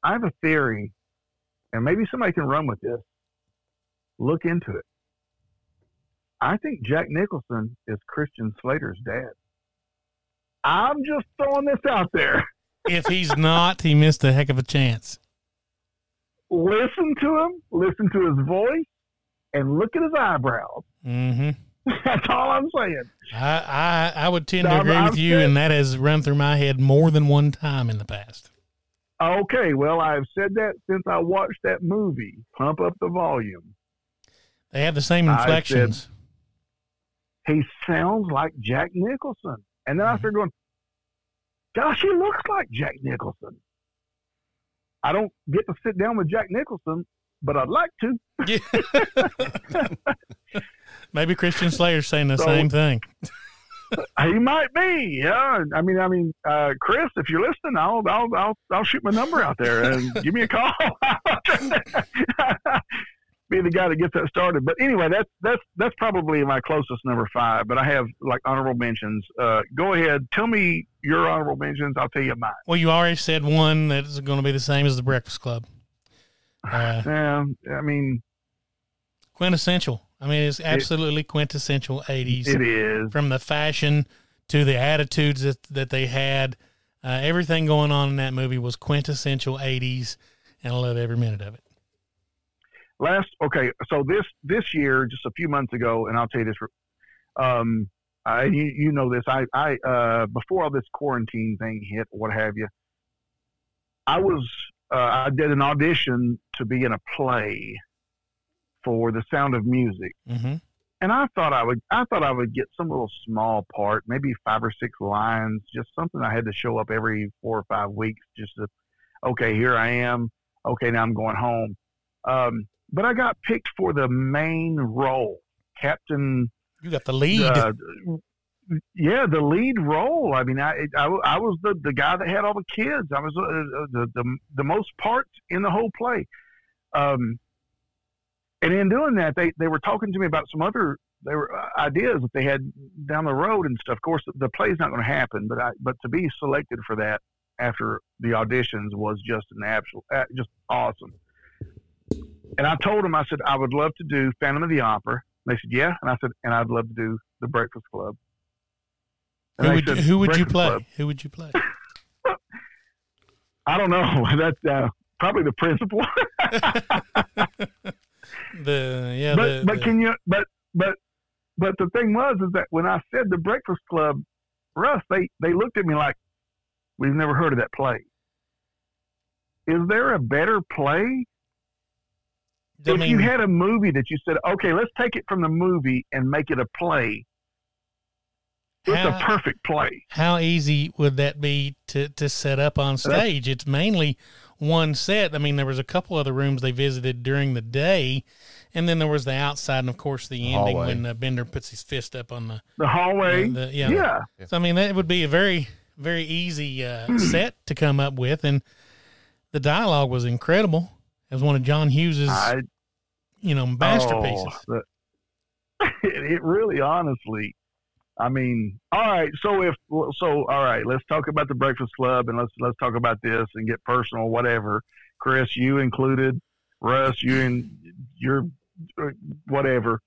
and maybe somebody can run with this. Look into it. I think Jack Nicholson is Christian Slater's dad. I'm just throwing this out there. If he's not, he missed a heck of a chance. Listen to him, listen to his voice, and look at his eyebrows. Mm-hmm. That's all I'm saying. I would tend to agree with you, and that has run through my head more than one time in the past. Okay, well, I've said that since I watched that movie, Pump Up the Volume. They have the same inflections. I said, he sounds like Jack Nicholson. And then I started going, gosh, he looks like Jack Nicholson. I don't get to sit down with Jack Nicholson, but I'd like to. Yeah. Maybe Christian Slater's saying the same thing. He might be, yeah. I mean, Chris, if you're listening, I'll shoot my number out there and give me a call. Be the guy that gets that started. But anyway, that's probably my closest number 5. But I have like honorable mentions. Go ahead, tell me your honorable mentions. I'll tell you mine. Well, you already said one that's going to be the same as The Breakfast Club. I mean, quintessential. I mean, it's absolutely quintessential 80s. It is. From the fashion to the attitudes that they had, everything going on in that movie was quintessential 80s, and I love every minute of it. So this year, just a few months ago, and I'll tell you this, you know this, I before all this quarantine thing hit, what have you, I did an audition to be in a play for The Sound of Music. Mm-hmm. And I thought I would get some little small part, maybe 5 or 6 lines, just something I had to show up every 4 or 5 weeks, just to, okay, here I am. Okay, now I'm going home. But I got picked for the main role, Captain. You got the lead. The lead role. I mean, I was the guy that had all the kids. I was the most parts in the whole play. And in doing that, they were talking to me about some other ideas that they had down the road and stuff. Of course, the play's not going to happen, but to be selected for that after the auditions was just an absolute, just awesome. And I told them, I said, I would love to do Phantom of the Opera. And they said, yeah. And I said, and I'd love to do The Breakfast Club. Who would you play? I don't know. That's probably the principal. But the thing was is that when I said The Breakfast Club, Russ, they looked at me like, we've never heard of that play. Is there a better play? If you had a movie that you said, okay, let's take it from the movie and make it a play, it's a perfect play. How easy would that be to set up on stage? It's mainly one set. I mean, there was a couple other rooms they visited during the day, and then there was the outside, and, of course, the ending hallway. When Bender puts his fist up on the hallway. Yeah. So, I mean, that would be a very, very easy set to come up with, and the dialogue was incredible. It was one of John Hughes's, masterpieces. It really, honestly, I mean, all right, let's talk about The Breakfast Club and let's talk about this and get personal, whatever. Chris, you included, Russ, you and your whatever.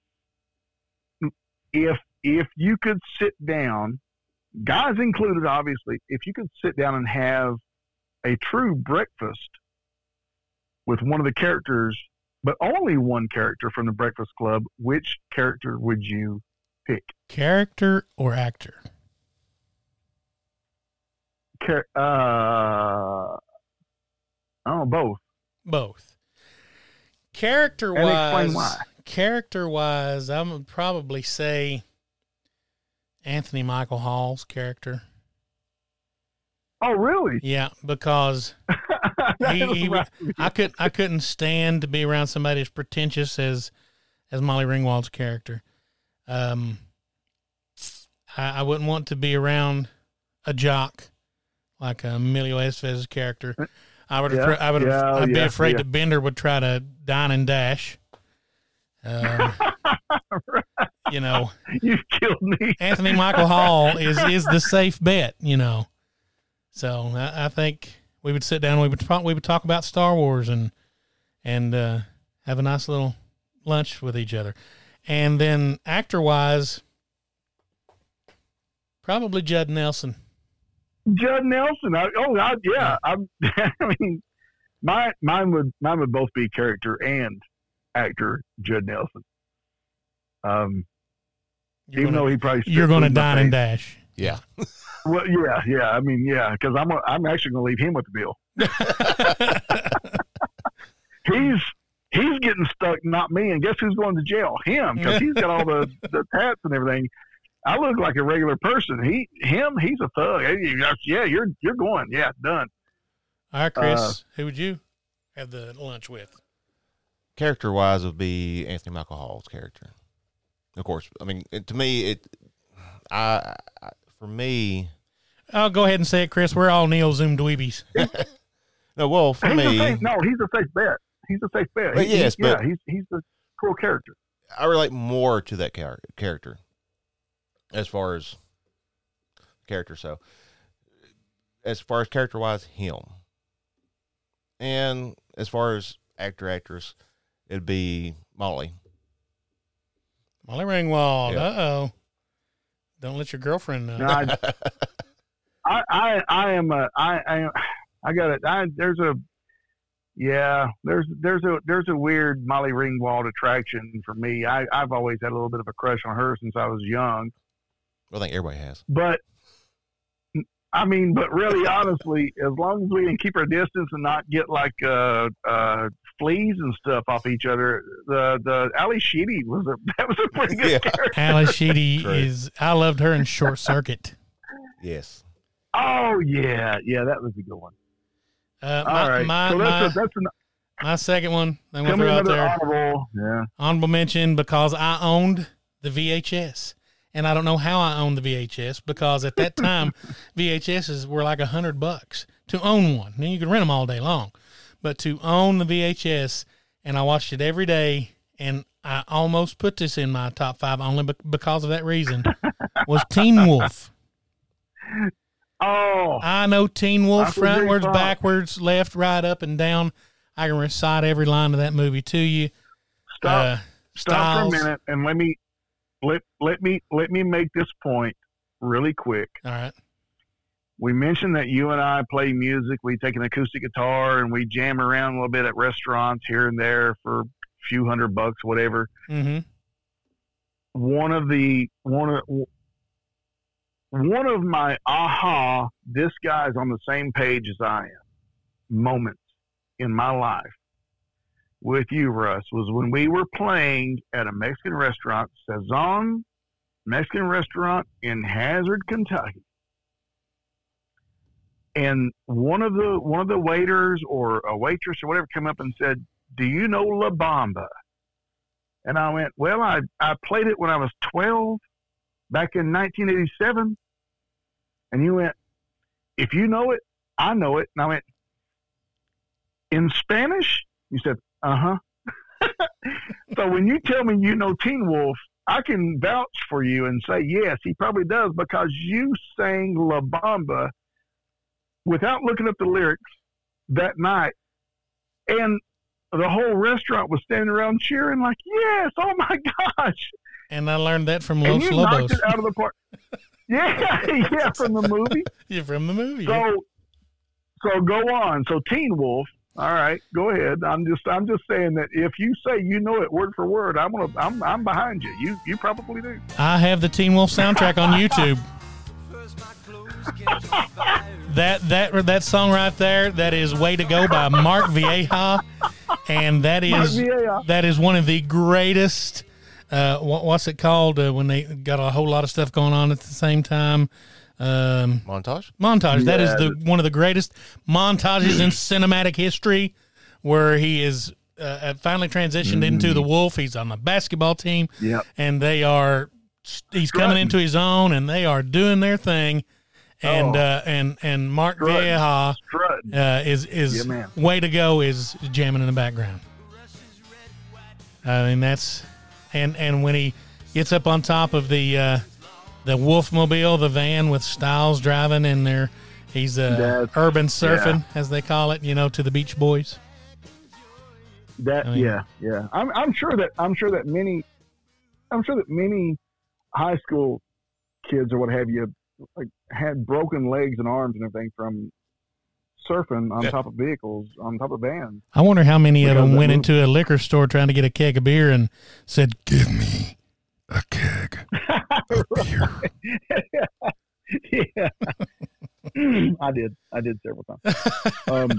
If you could sit down, guys included, obviously, if you could sit down and have a true breakfast with one of the characters, but only one character from The Breakfast Club, which character would you pick? Character or actor? Both. Both. Character-wise, I would probably say Anthony Michael Hall's character. Oh, really? Yeah, because Right. I couldn't stand to be around somebody as pretentious as Molly Ringwald's character. I wouldn't want to be around a jock like Emilio Estevez's character. I'd be afraid that Bender would try to dine and dash. Right. You know, you've killed me. Anthony Michael Hall is the safe bet, you know. So I think we would sit down. We would talk about Star Wars and have a nice little lunch with each other. And then actor wise, probably Judd Nelson. Judd Nelson. I mean, mine would both be character and actor Judd Nelson. You're going to dine and dash. Yeah. Well, yeah. I mean, yeah, because I'm actually going to leave him with the bill. He's getting stuck, not me. And guess who's going to jail? Him, because he's got all the tats and everything. I look like a regular person. He's a thug. Yeah, you're going. Yeah, done. All right, Chris. Who would you have the lunch with? Character wise, would be Anthony Michael Hall's character. Of course, I mean, for me, I'll go ahead and say it, Chris. We're all Neil Zoom dweebies. No, well, for me, he's a safe bet. He's a safe bet. He's a cool character. I relate more to that character as far as character. So, as far as character wise, him, and as far as actress, it'd be Molly Ringwald. Yep. Uh-oh. Don't let your girlfriend know. No, there's a weird Molly Ringwald attraction for me. I've always had a little bit of a crush on her since I was young. Well, I think everybody has. But really, honestly, as long as we can keep our distance and not get like fleas and stuff off each other, the Ally Sheedy was a pretty good character. Ally Sheedy I loved her in Short Circuit. Yes. Oh yeah, that was a good one. My second one. Then we'll throw out there. Honorable mention because I owned the VHS. And I don't know how I owned the VHS because at that time, VHSs were like $100 to own one. And you could rent them all day long, but to own the VHS, and I watched it every day. And I almost put this in my top five only because of that reason was Teen Wolf. Oh, I know Teen Wolf frontwards, backwards, left, right, up, and down. I can recite every line of that movie to you. Stop for a minute and let me. Let me make this point really quick. All right. We mentioned that you and I play music. We take an acoustic guitar and we jam around a little bit at restaurants here and there for a few $100, whatever. Mm-hmm. One of my aha, this guy's on the same page as I am, moments in my life with you, Russ, was when we were playing at a Mexican restaurant, Sazon Mexican restaurant in Hazard, Kentucky. And one of the waiters or a waitress or whatever came up and said, "Do you know La Bamba?" And I went, "Well, I played it when I was 12 back in 1987. And you went, "If you know it, I know it." And I went, "In Spanish?" You said, "Uh-huh." So when you tell me you know Teen Wolf, I can vouch for you and say, yes, he probably does, because you sang La Bamba without looking up the lyrics that night. And the whole restaurant was standing around cheering like, yes, oh my gosh. And I learned that from Los Lobos. And you knocked it out of the park. Yeah, from the movie. Yeah, from the movie. So go on. So Teen Wolf. All right, go ahead. I'm just saying that if you say you know it word for word, I'm behind you. You probably do. I have the Teen Wolf soundtrack on YouTube. that song right there, that is "Way to Go" by Mark Vieja, and that is one of the greatest what's it called when they got a whole lot of stuff going on at the same time? Montage? Montage. Yeah. That is one of the greatest montages in cinematic history, where he is finally transitioned into the Wolf. He's on the basketball team, and he's coming into his own, and they are doing their thing. And and Mark Vieja is way to go is jamming in the background. I mean and when he gets up on top of the Wolfmobile, the van with Styles driving in there, he's urban surfing as they call it, you know, to the Beach Boys. That I'm sure that many high school kids or what have you had broken legs and arms and everything from surfing on top of vehicles, on top of vans. I wonder how many of them went into a liquor store trying to get a keg of beer and said, "Give me a keg of beer." Yeah. I did several times.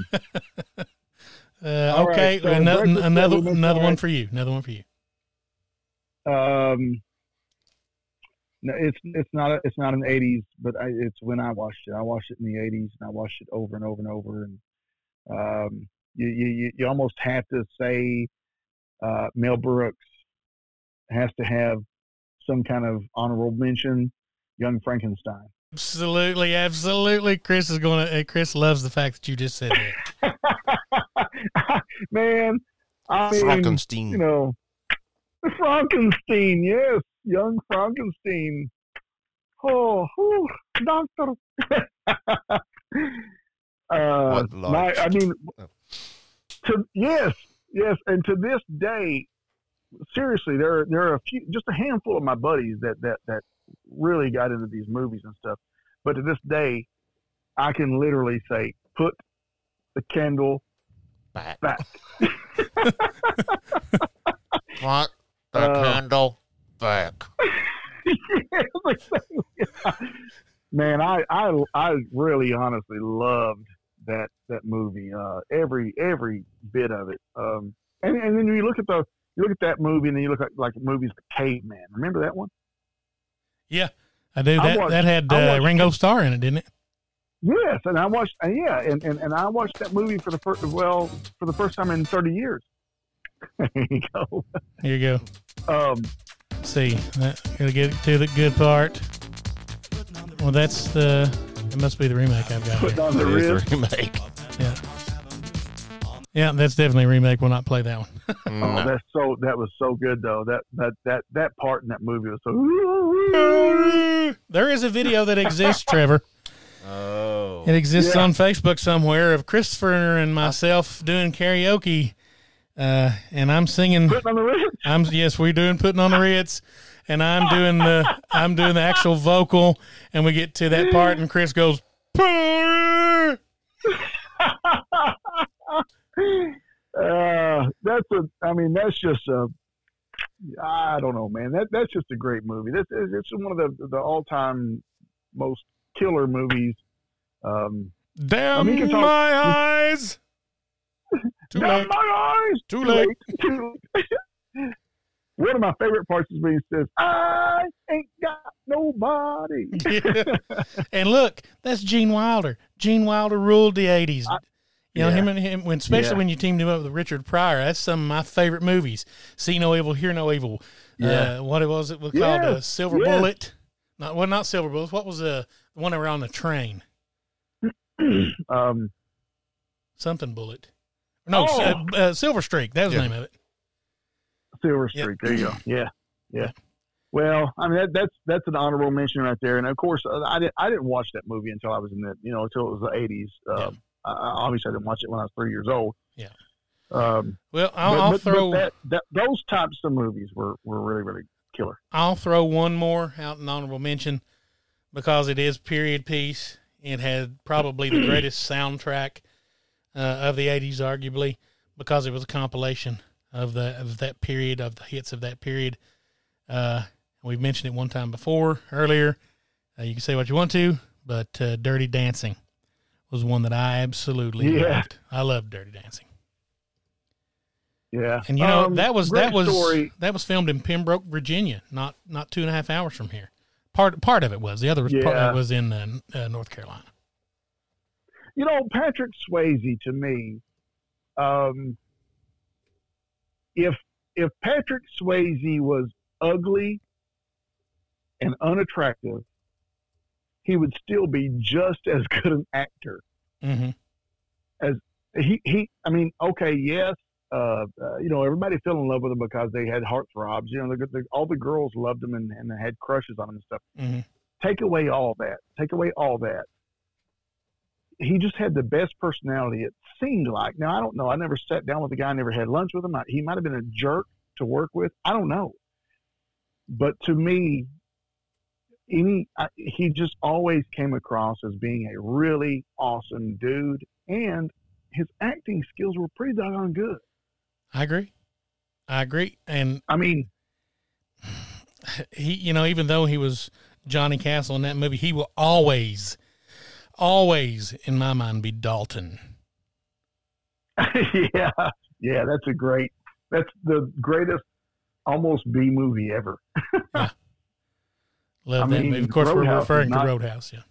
Okay. Right, so another one for you. No, it's not an 80s, but it's when I watched it. I watched it in the 80s, and I watched it over and over and over. And you almost have to say Mel Brooks has to have some kind of honorable mention. Young Frankenstein. Absolutely, absolutely. Chris loves the fact that you just said that. Man, I mean, Frankenstein. You know, Frankenstein. Yes. Young Frankenstein. Oh, doctor. Yes. And to this day, seriously, there are just a handful of my buddies that really got into these movies and stuff. But to this day, I can literally say, put the candle back. What? The candle back. Man, I really honestly loved that movie, every bit of it. And then you look at that movie, and then you look at like movies like Caveman. Remember that one? Yeah, I do. That had Ringo Starr in it, didn't it? Yes, and I watched. Yeah, and I watched that movie for the first time in 30 years. There you go. Here you go. See, gotta get to the good part. Well, that's it must be the remake I've got. Put on the remake. Yeah, that's definitely a remake. We'll not play that one. That was so good though. That part in that movie was so. There is a video that exists, Trevor. Oh. It exists on Facebook somewhere of Christopher and myself doing karaoke. And I'm singing. Putting on the Ritz. We're doing Putting on the Ritz, and I'm doing the actual vocal, and we get to that part, and Chris goes, "Party!" That's just a. I don't know, man. That's just a great movie. It's one of the all time most killer movies. Damn my eyes. Too late. One of my favorite parts is when he says, "I ain't got nobody." Yeah. And look, that's Gene Wilder. Gene Wilder ruled the 80s. When you teamed him up with Richard Pryor, that's some of my favorite movies. See No Evil, Hear No Evil. Yeah. What was it called? Silver Bullet. Not Silver Bullet. What was the one that were on the train? Something Bullet. Silver Streak. That was the name of it. Silver Streak. There you go. Yeah. Well, I mean that's an honorable mention right there. And of course, I didn't watch that movie until I was until it was the '80s. Obviously, I didn't watch it when I was 3 years old. Yeah. Those types of movies were really really killer. I'll throw one more out in honorable mention because it is period piece. It had probably the greatest soundtrack. Of the 80s, arguably, because it was a compilation of that period, of the hits of that period. We've mentioned it one time before, earlier. You can say what you want to, but Dirty Dancing was one that I absolutely loved. I loved Dirty Dancing. Yeah. And you know, that was filmed in Pembroke, Virginia, not 2.5 hours from here. Part of it was. The other part was in North Carolina. You know, Patrick Swayze, to me, if Patrick Swayze was ugly and unattractive, he would still be just as good an actor as he. I mean, okay, yes, you know, everybody fell in love with him because they had heartthrobs. You know, all the girls loved him and they had crushes on him and stuff. Mm-hmm. Take away all that. He just had the best personality, it seemed like. Now, I don't know. I never sat down with the guy. I never had lunch with him. He might have been a jerk to work with. I don't know. But to me, he just always came across as being a really awesome dude, and his acting skills were pretty doggone good. I agree. And I mean, he, you know, even though he was Johnny Castle in that movie, he will always in my mind be Dalton. yeah, that's the greatest almost B movie ever. Yeah. Love that movie. Of course, we're referring to Roadhouse. Yeah.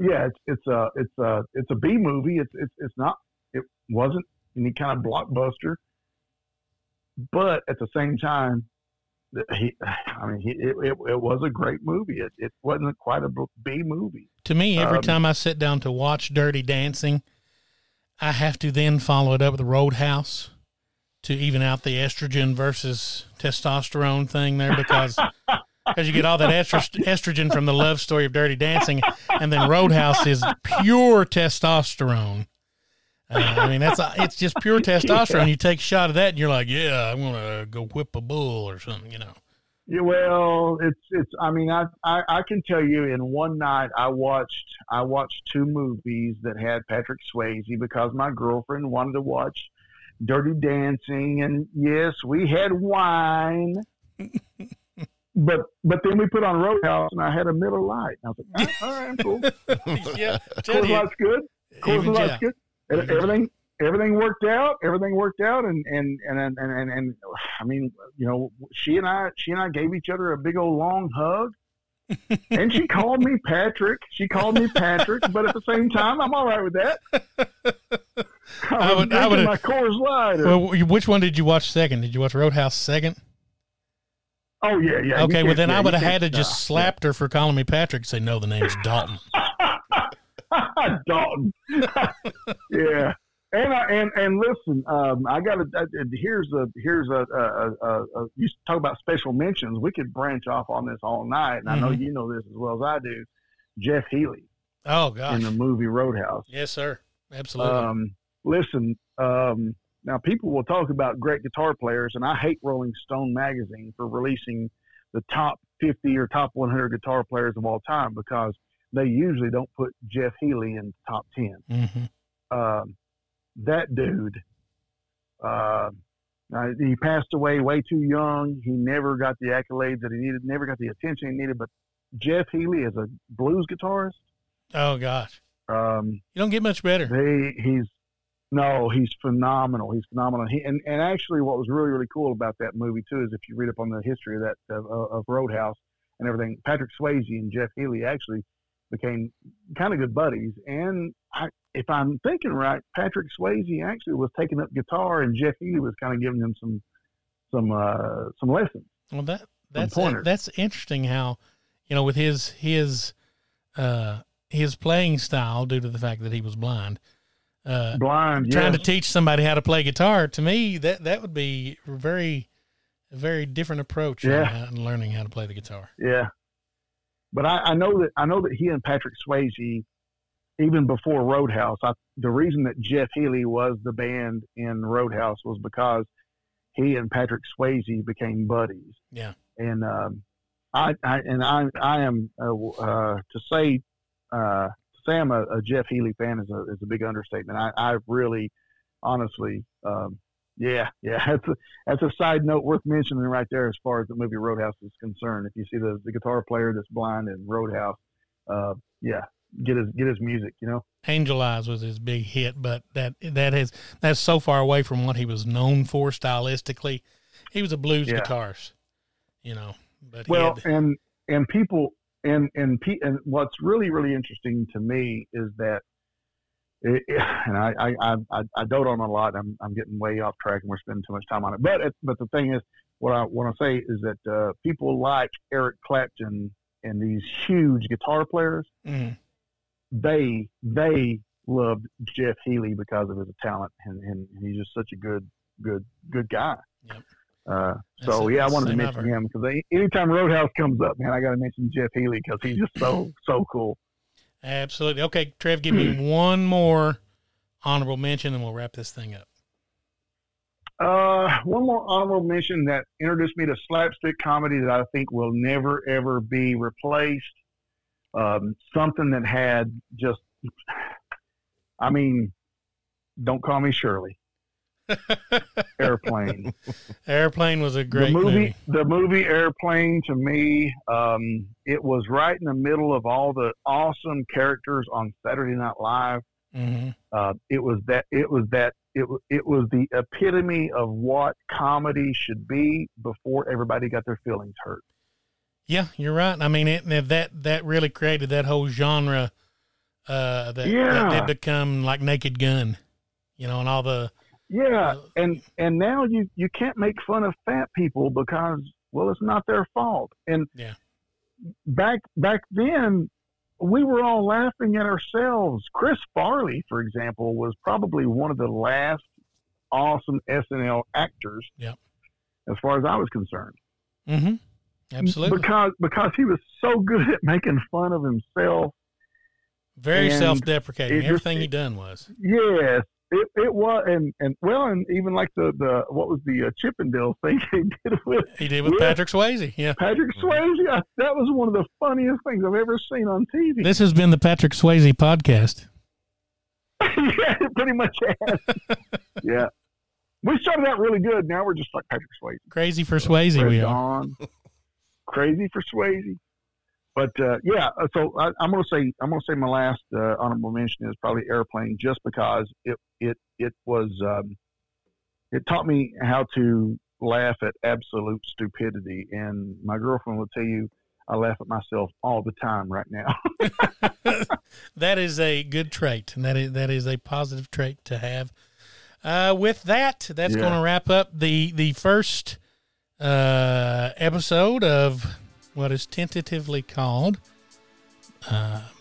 Yeah, it's a B movie. It wasn't any kind of blockbuster, but at the same time, it was a great movie. It wasn't quite a B movie. To me, every time I sit down to watch Dirty Dancing, I have to then follow it up with Roadhouse to even out the estrogen versus testosterone thing there, because you get all that estrogen from the love story of Dirty Dancing, and then Roadhouse is pure testosterone. It's just pure testosterone. Yeah. You take a shot of that, and you're like, "Yeah, I'm gonna go whip a bull or something," you know. Yeah, well, it's. I mean, I can tell you, in one night, I watched two movies that had Patrick Swayze because my girlfriend wanted to watch Dirty Dancing, and yes, we had wine, but then we put on Roadhouse, and I had a Miller Lite. And I was like, "All right, I'm cool." Yeah, Coors Light's good. Coors Light's good. Everything worked out. And I mean, you know, she and I gave each other a big old long hug, and she called me Patrick. But at the same time, I'm all right with that. I would my Coors Light. Well, which one did you watch second? Did you watch Roadhouse second? Oh yeah. Okay. Well, then I would have had to just slapped her for calling me Patrick and say, no, the name's Dalton. Dalton. Yeah. And listen, here's a, you talk about special mentions. We could branch off on this all night. And I know, you know this as well as I do, Jeff Healey. Oh gosh. In the movie Roadhouse. Yes, sir. Absolutely. Listen, now people will talk about great guitar players, and I hate Rolling Stone magazine for releasing the top 50 or top 100 guitar players of all time, because they usually don't put Jeff Healey in the top 10. Mm-hmm. That dude, he passed away way too young. He never got the accolades that he needed, never got the attention he needed. But Jeff Healey is a blues guitarist. Oh, gosh. You don't get much better. He's phenomenal. And actually what was really, really cool about that movie, too, is if you read up on the history of that of Roadhouse and everything, Patrick Swayze and Jeff Healey actually became kind of good buddies, and if I'm thinking right, Patrick Swayze actually was taking up guitar, and Jeff Healey was kind of giving him some lessons. Well, that's interesting how, you know, with his playing style, due to the fact that he was blind, trying to teach somebody how to play guitar. To me, that would be a very, very different approach in learning how to play the guitar. Yeah. But I know that he and Patrick Swayze, even before Roadhouse, the reason that Jeff Healey was the band in Roadhouse was because he and Patrick Swayze became buddies. Yeah. And I am to say I'm a Jeff Healey fan is a big understatement. I really, honestly, Yeah. That's a side note worth mentioning right there as far as the movie Roadhouse is concerned. If you see the guitar player that's blind in Roadhouse, get his music, you know. Angel Eyes was his big hit, but that's so far away from what he was known for stylistically. He was a blues guitarist, you know. But well, and what's really interesting to me is that, I dote on a lot. I'm getting way off track, and we're spending too much time on it. But the thing is, what I want to say is that people like Eric Clapton and these huge guitar players, they loved Jeff Healey because of his talent, and he's just such a good guy. Yep. I wanted to mention him because anytime Roadhouse comes up, man, I got to mention Jeff Healey because he's just so cool. Absolutely. Okay, Trev, give me one more honorable mention, and we'll wrap this thing up. One more honorable mention that introduced me to slapstick comedy that I think will never, ever be replaced. Something that had just, I mean, Don't Call Me Shirley. Airplane. Airplane was a great movie. The movie Airplane, to me, it was right in the middle of all the awesome characters on Saturday Night Live. Mm-hmm. It was the epitome of what comedy should be before everybody got their feelings hurt. Yeah, you're right. I mean, that really created that whole genre that did become like Naked Gun, you know, and all the. Yeah, and now you can't make fun of fat people because, well, it's not their fault. And back then, we were all laughing at ourselves. Chris Farley, for example, was probably one of the last awesome SNL actors, as far as I was concerned. Mm-hmm. Absolutely. Because he was so good at making fun of himself. Very self-deprecating. Everything he done was. Yes. It was, and even like the what was the Chippendales thing he did with Patrick Swayze, Patrick Swayze, that was one of the funniest things I've ever seen on TV. This has been the Patrick Swayze podcast. Yeah, it pretty much has. Yeah, we started out really good. Now we're just like Patrick Swayze, crazy for Swayze. We are crazy for Swayze. But I'm gonna say my last honorable mention is probably Airplane, just because it taught me how to laugh at absolute stupidity, and my girlfriend will tell you I laugh at myself all the time right now. That is a good trait, and that is a positive trait to have. With that's going to wrap up the first episode of what is tentatively called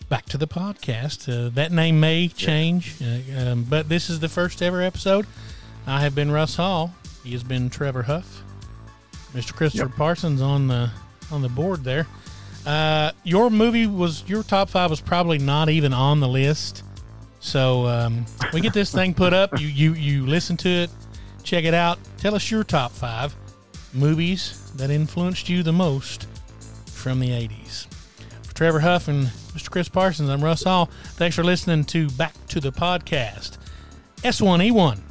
Back to the Podcast. That name may change, but this is the first ever episode. I have been Russ Hall. He has been Trevor Huff. Mr. Christopher Parsons on the board there. Your top five was probably not even on the list. So we get this thing put up. You listen to it, check it out. Tell us your top five movies that influenced you the most from the 80s. For Trevor Huff and Mr. Chris Parsons, I'm Russ Hall. Thanks for listening to Back to the Podcast. S1E1.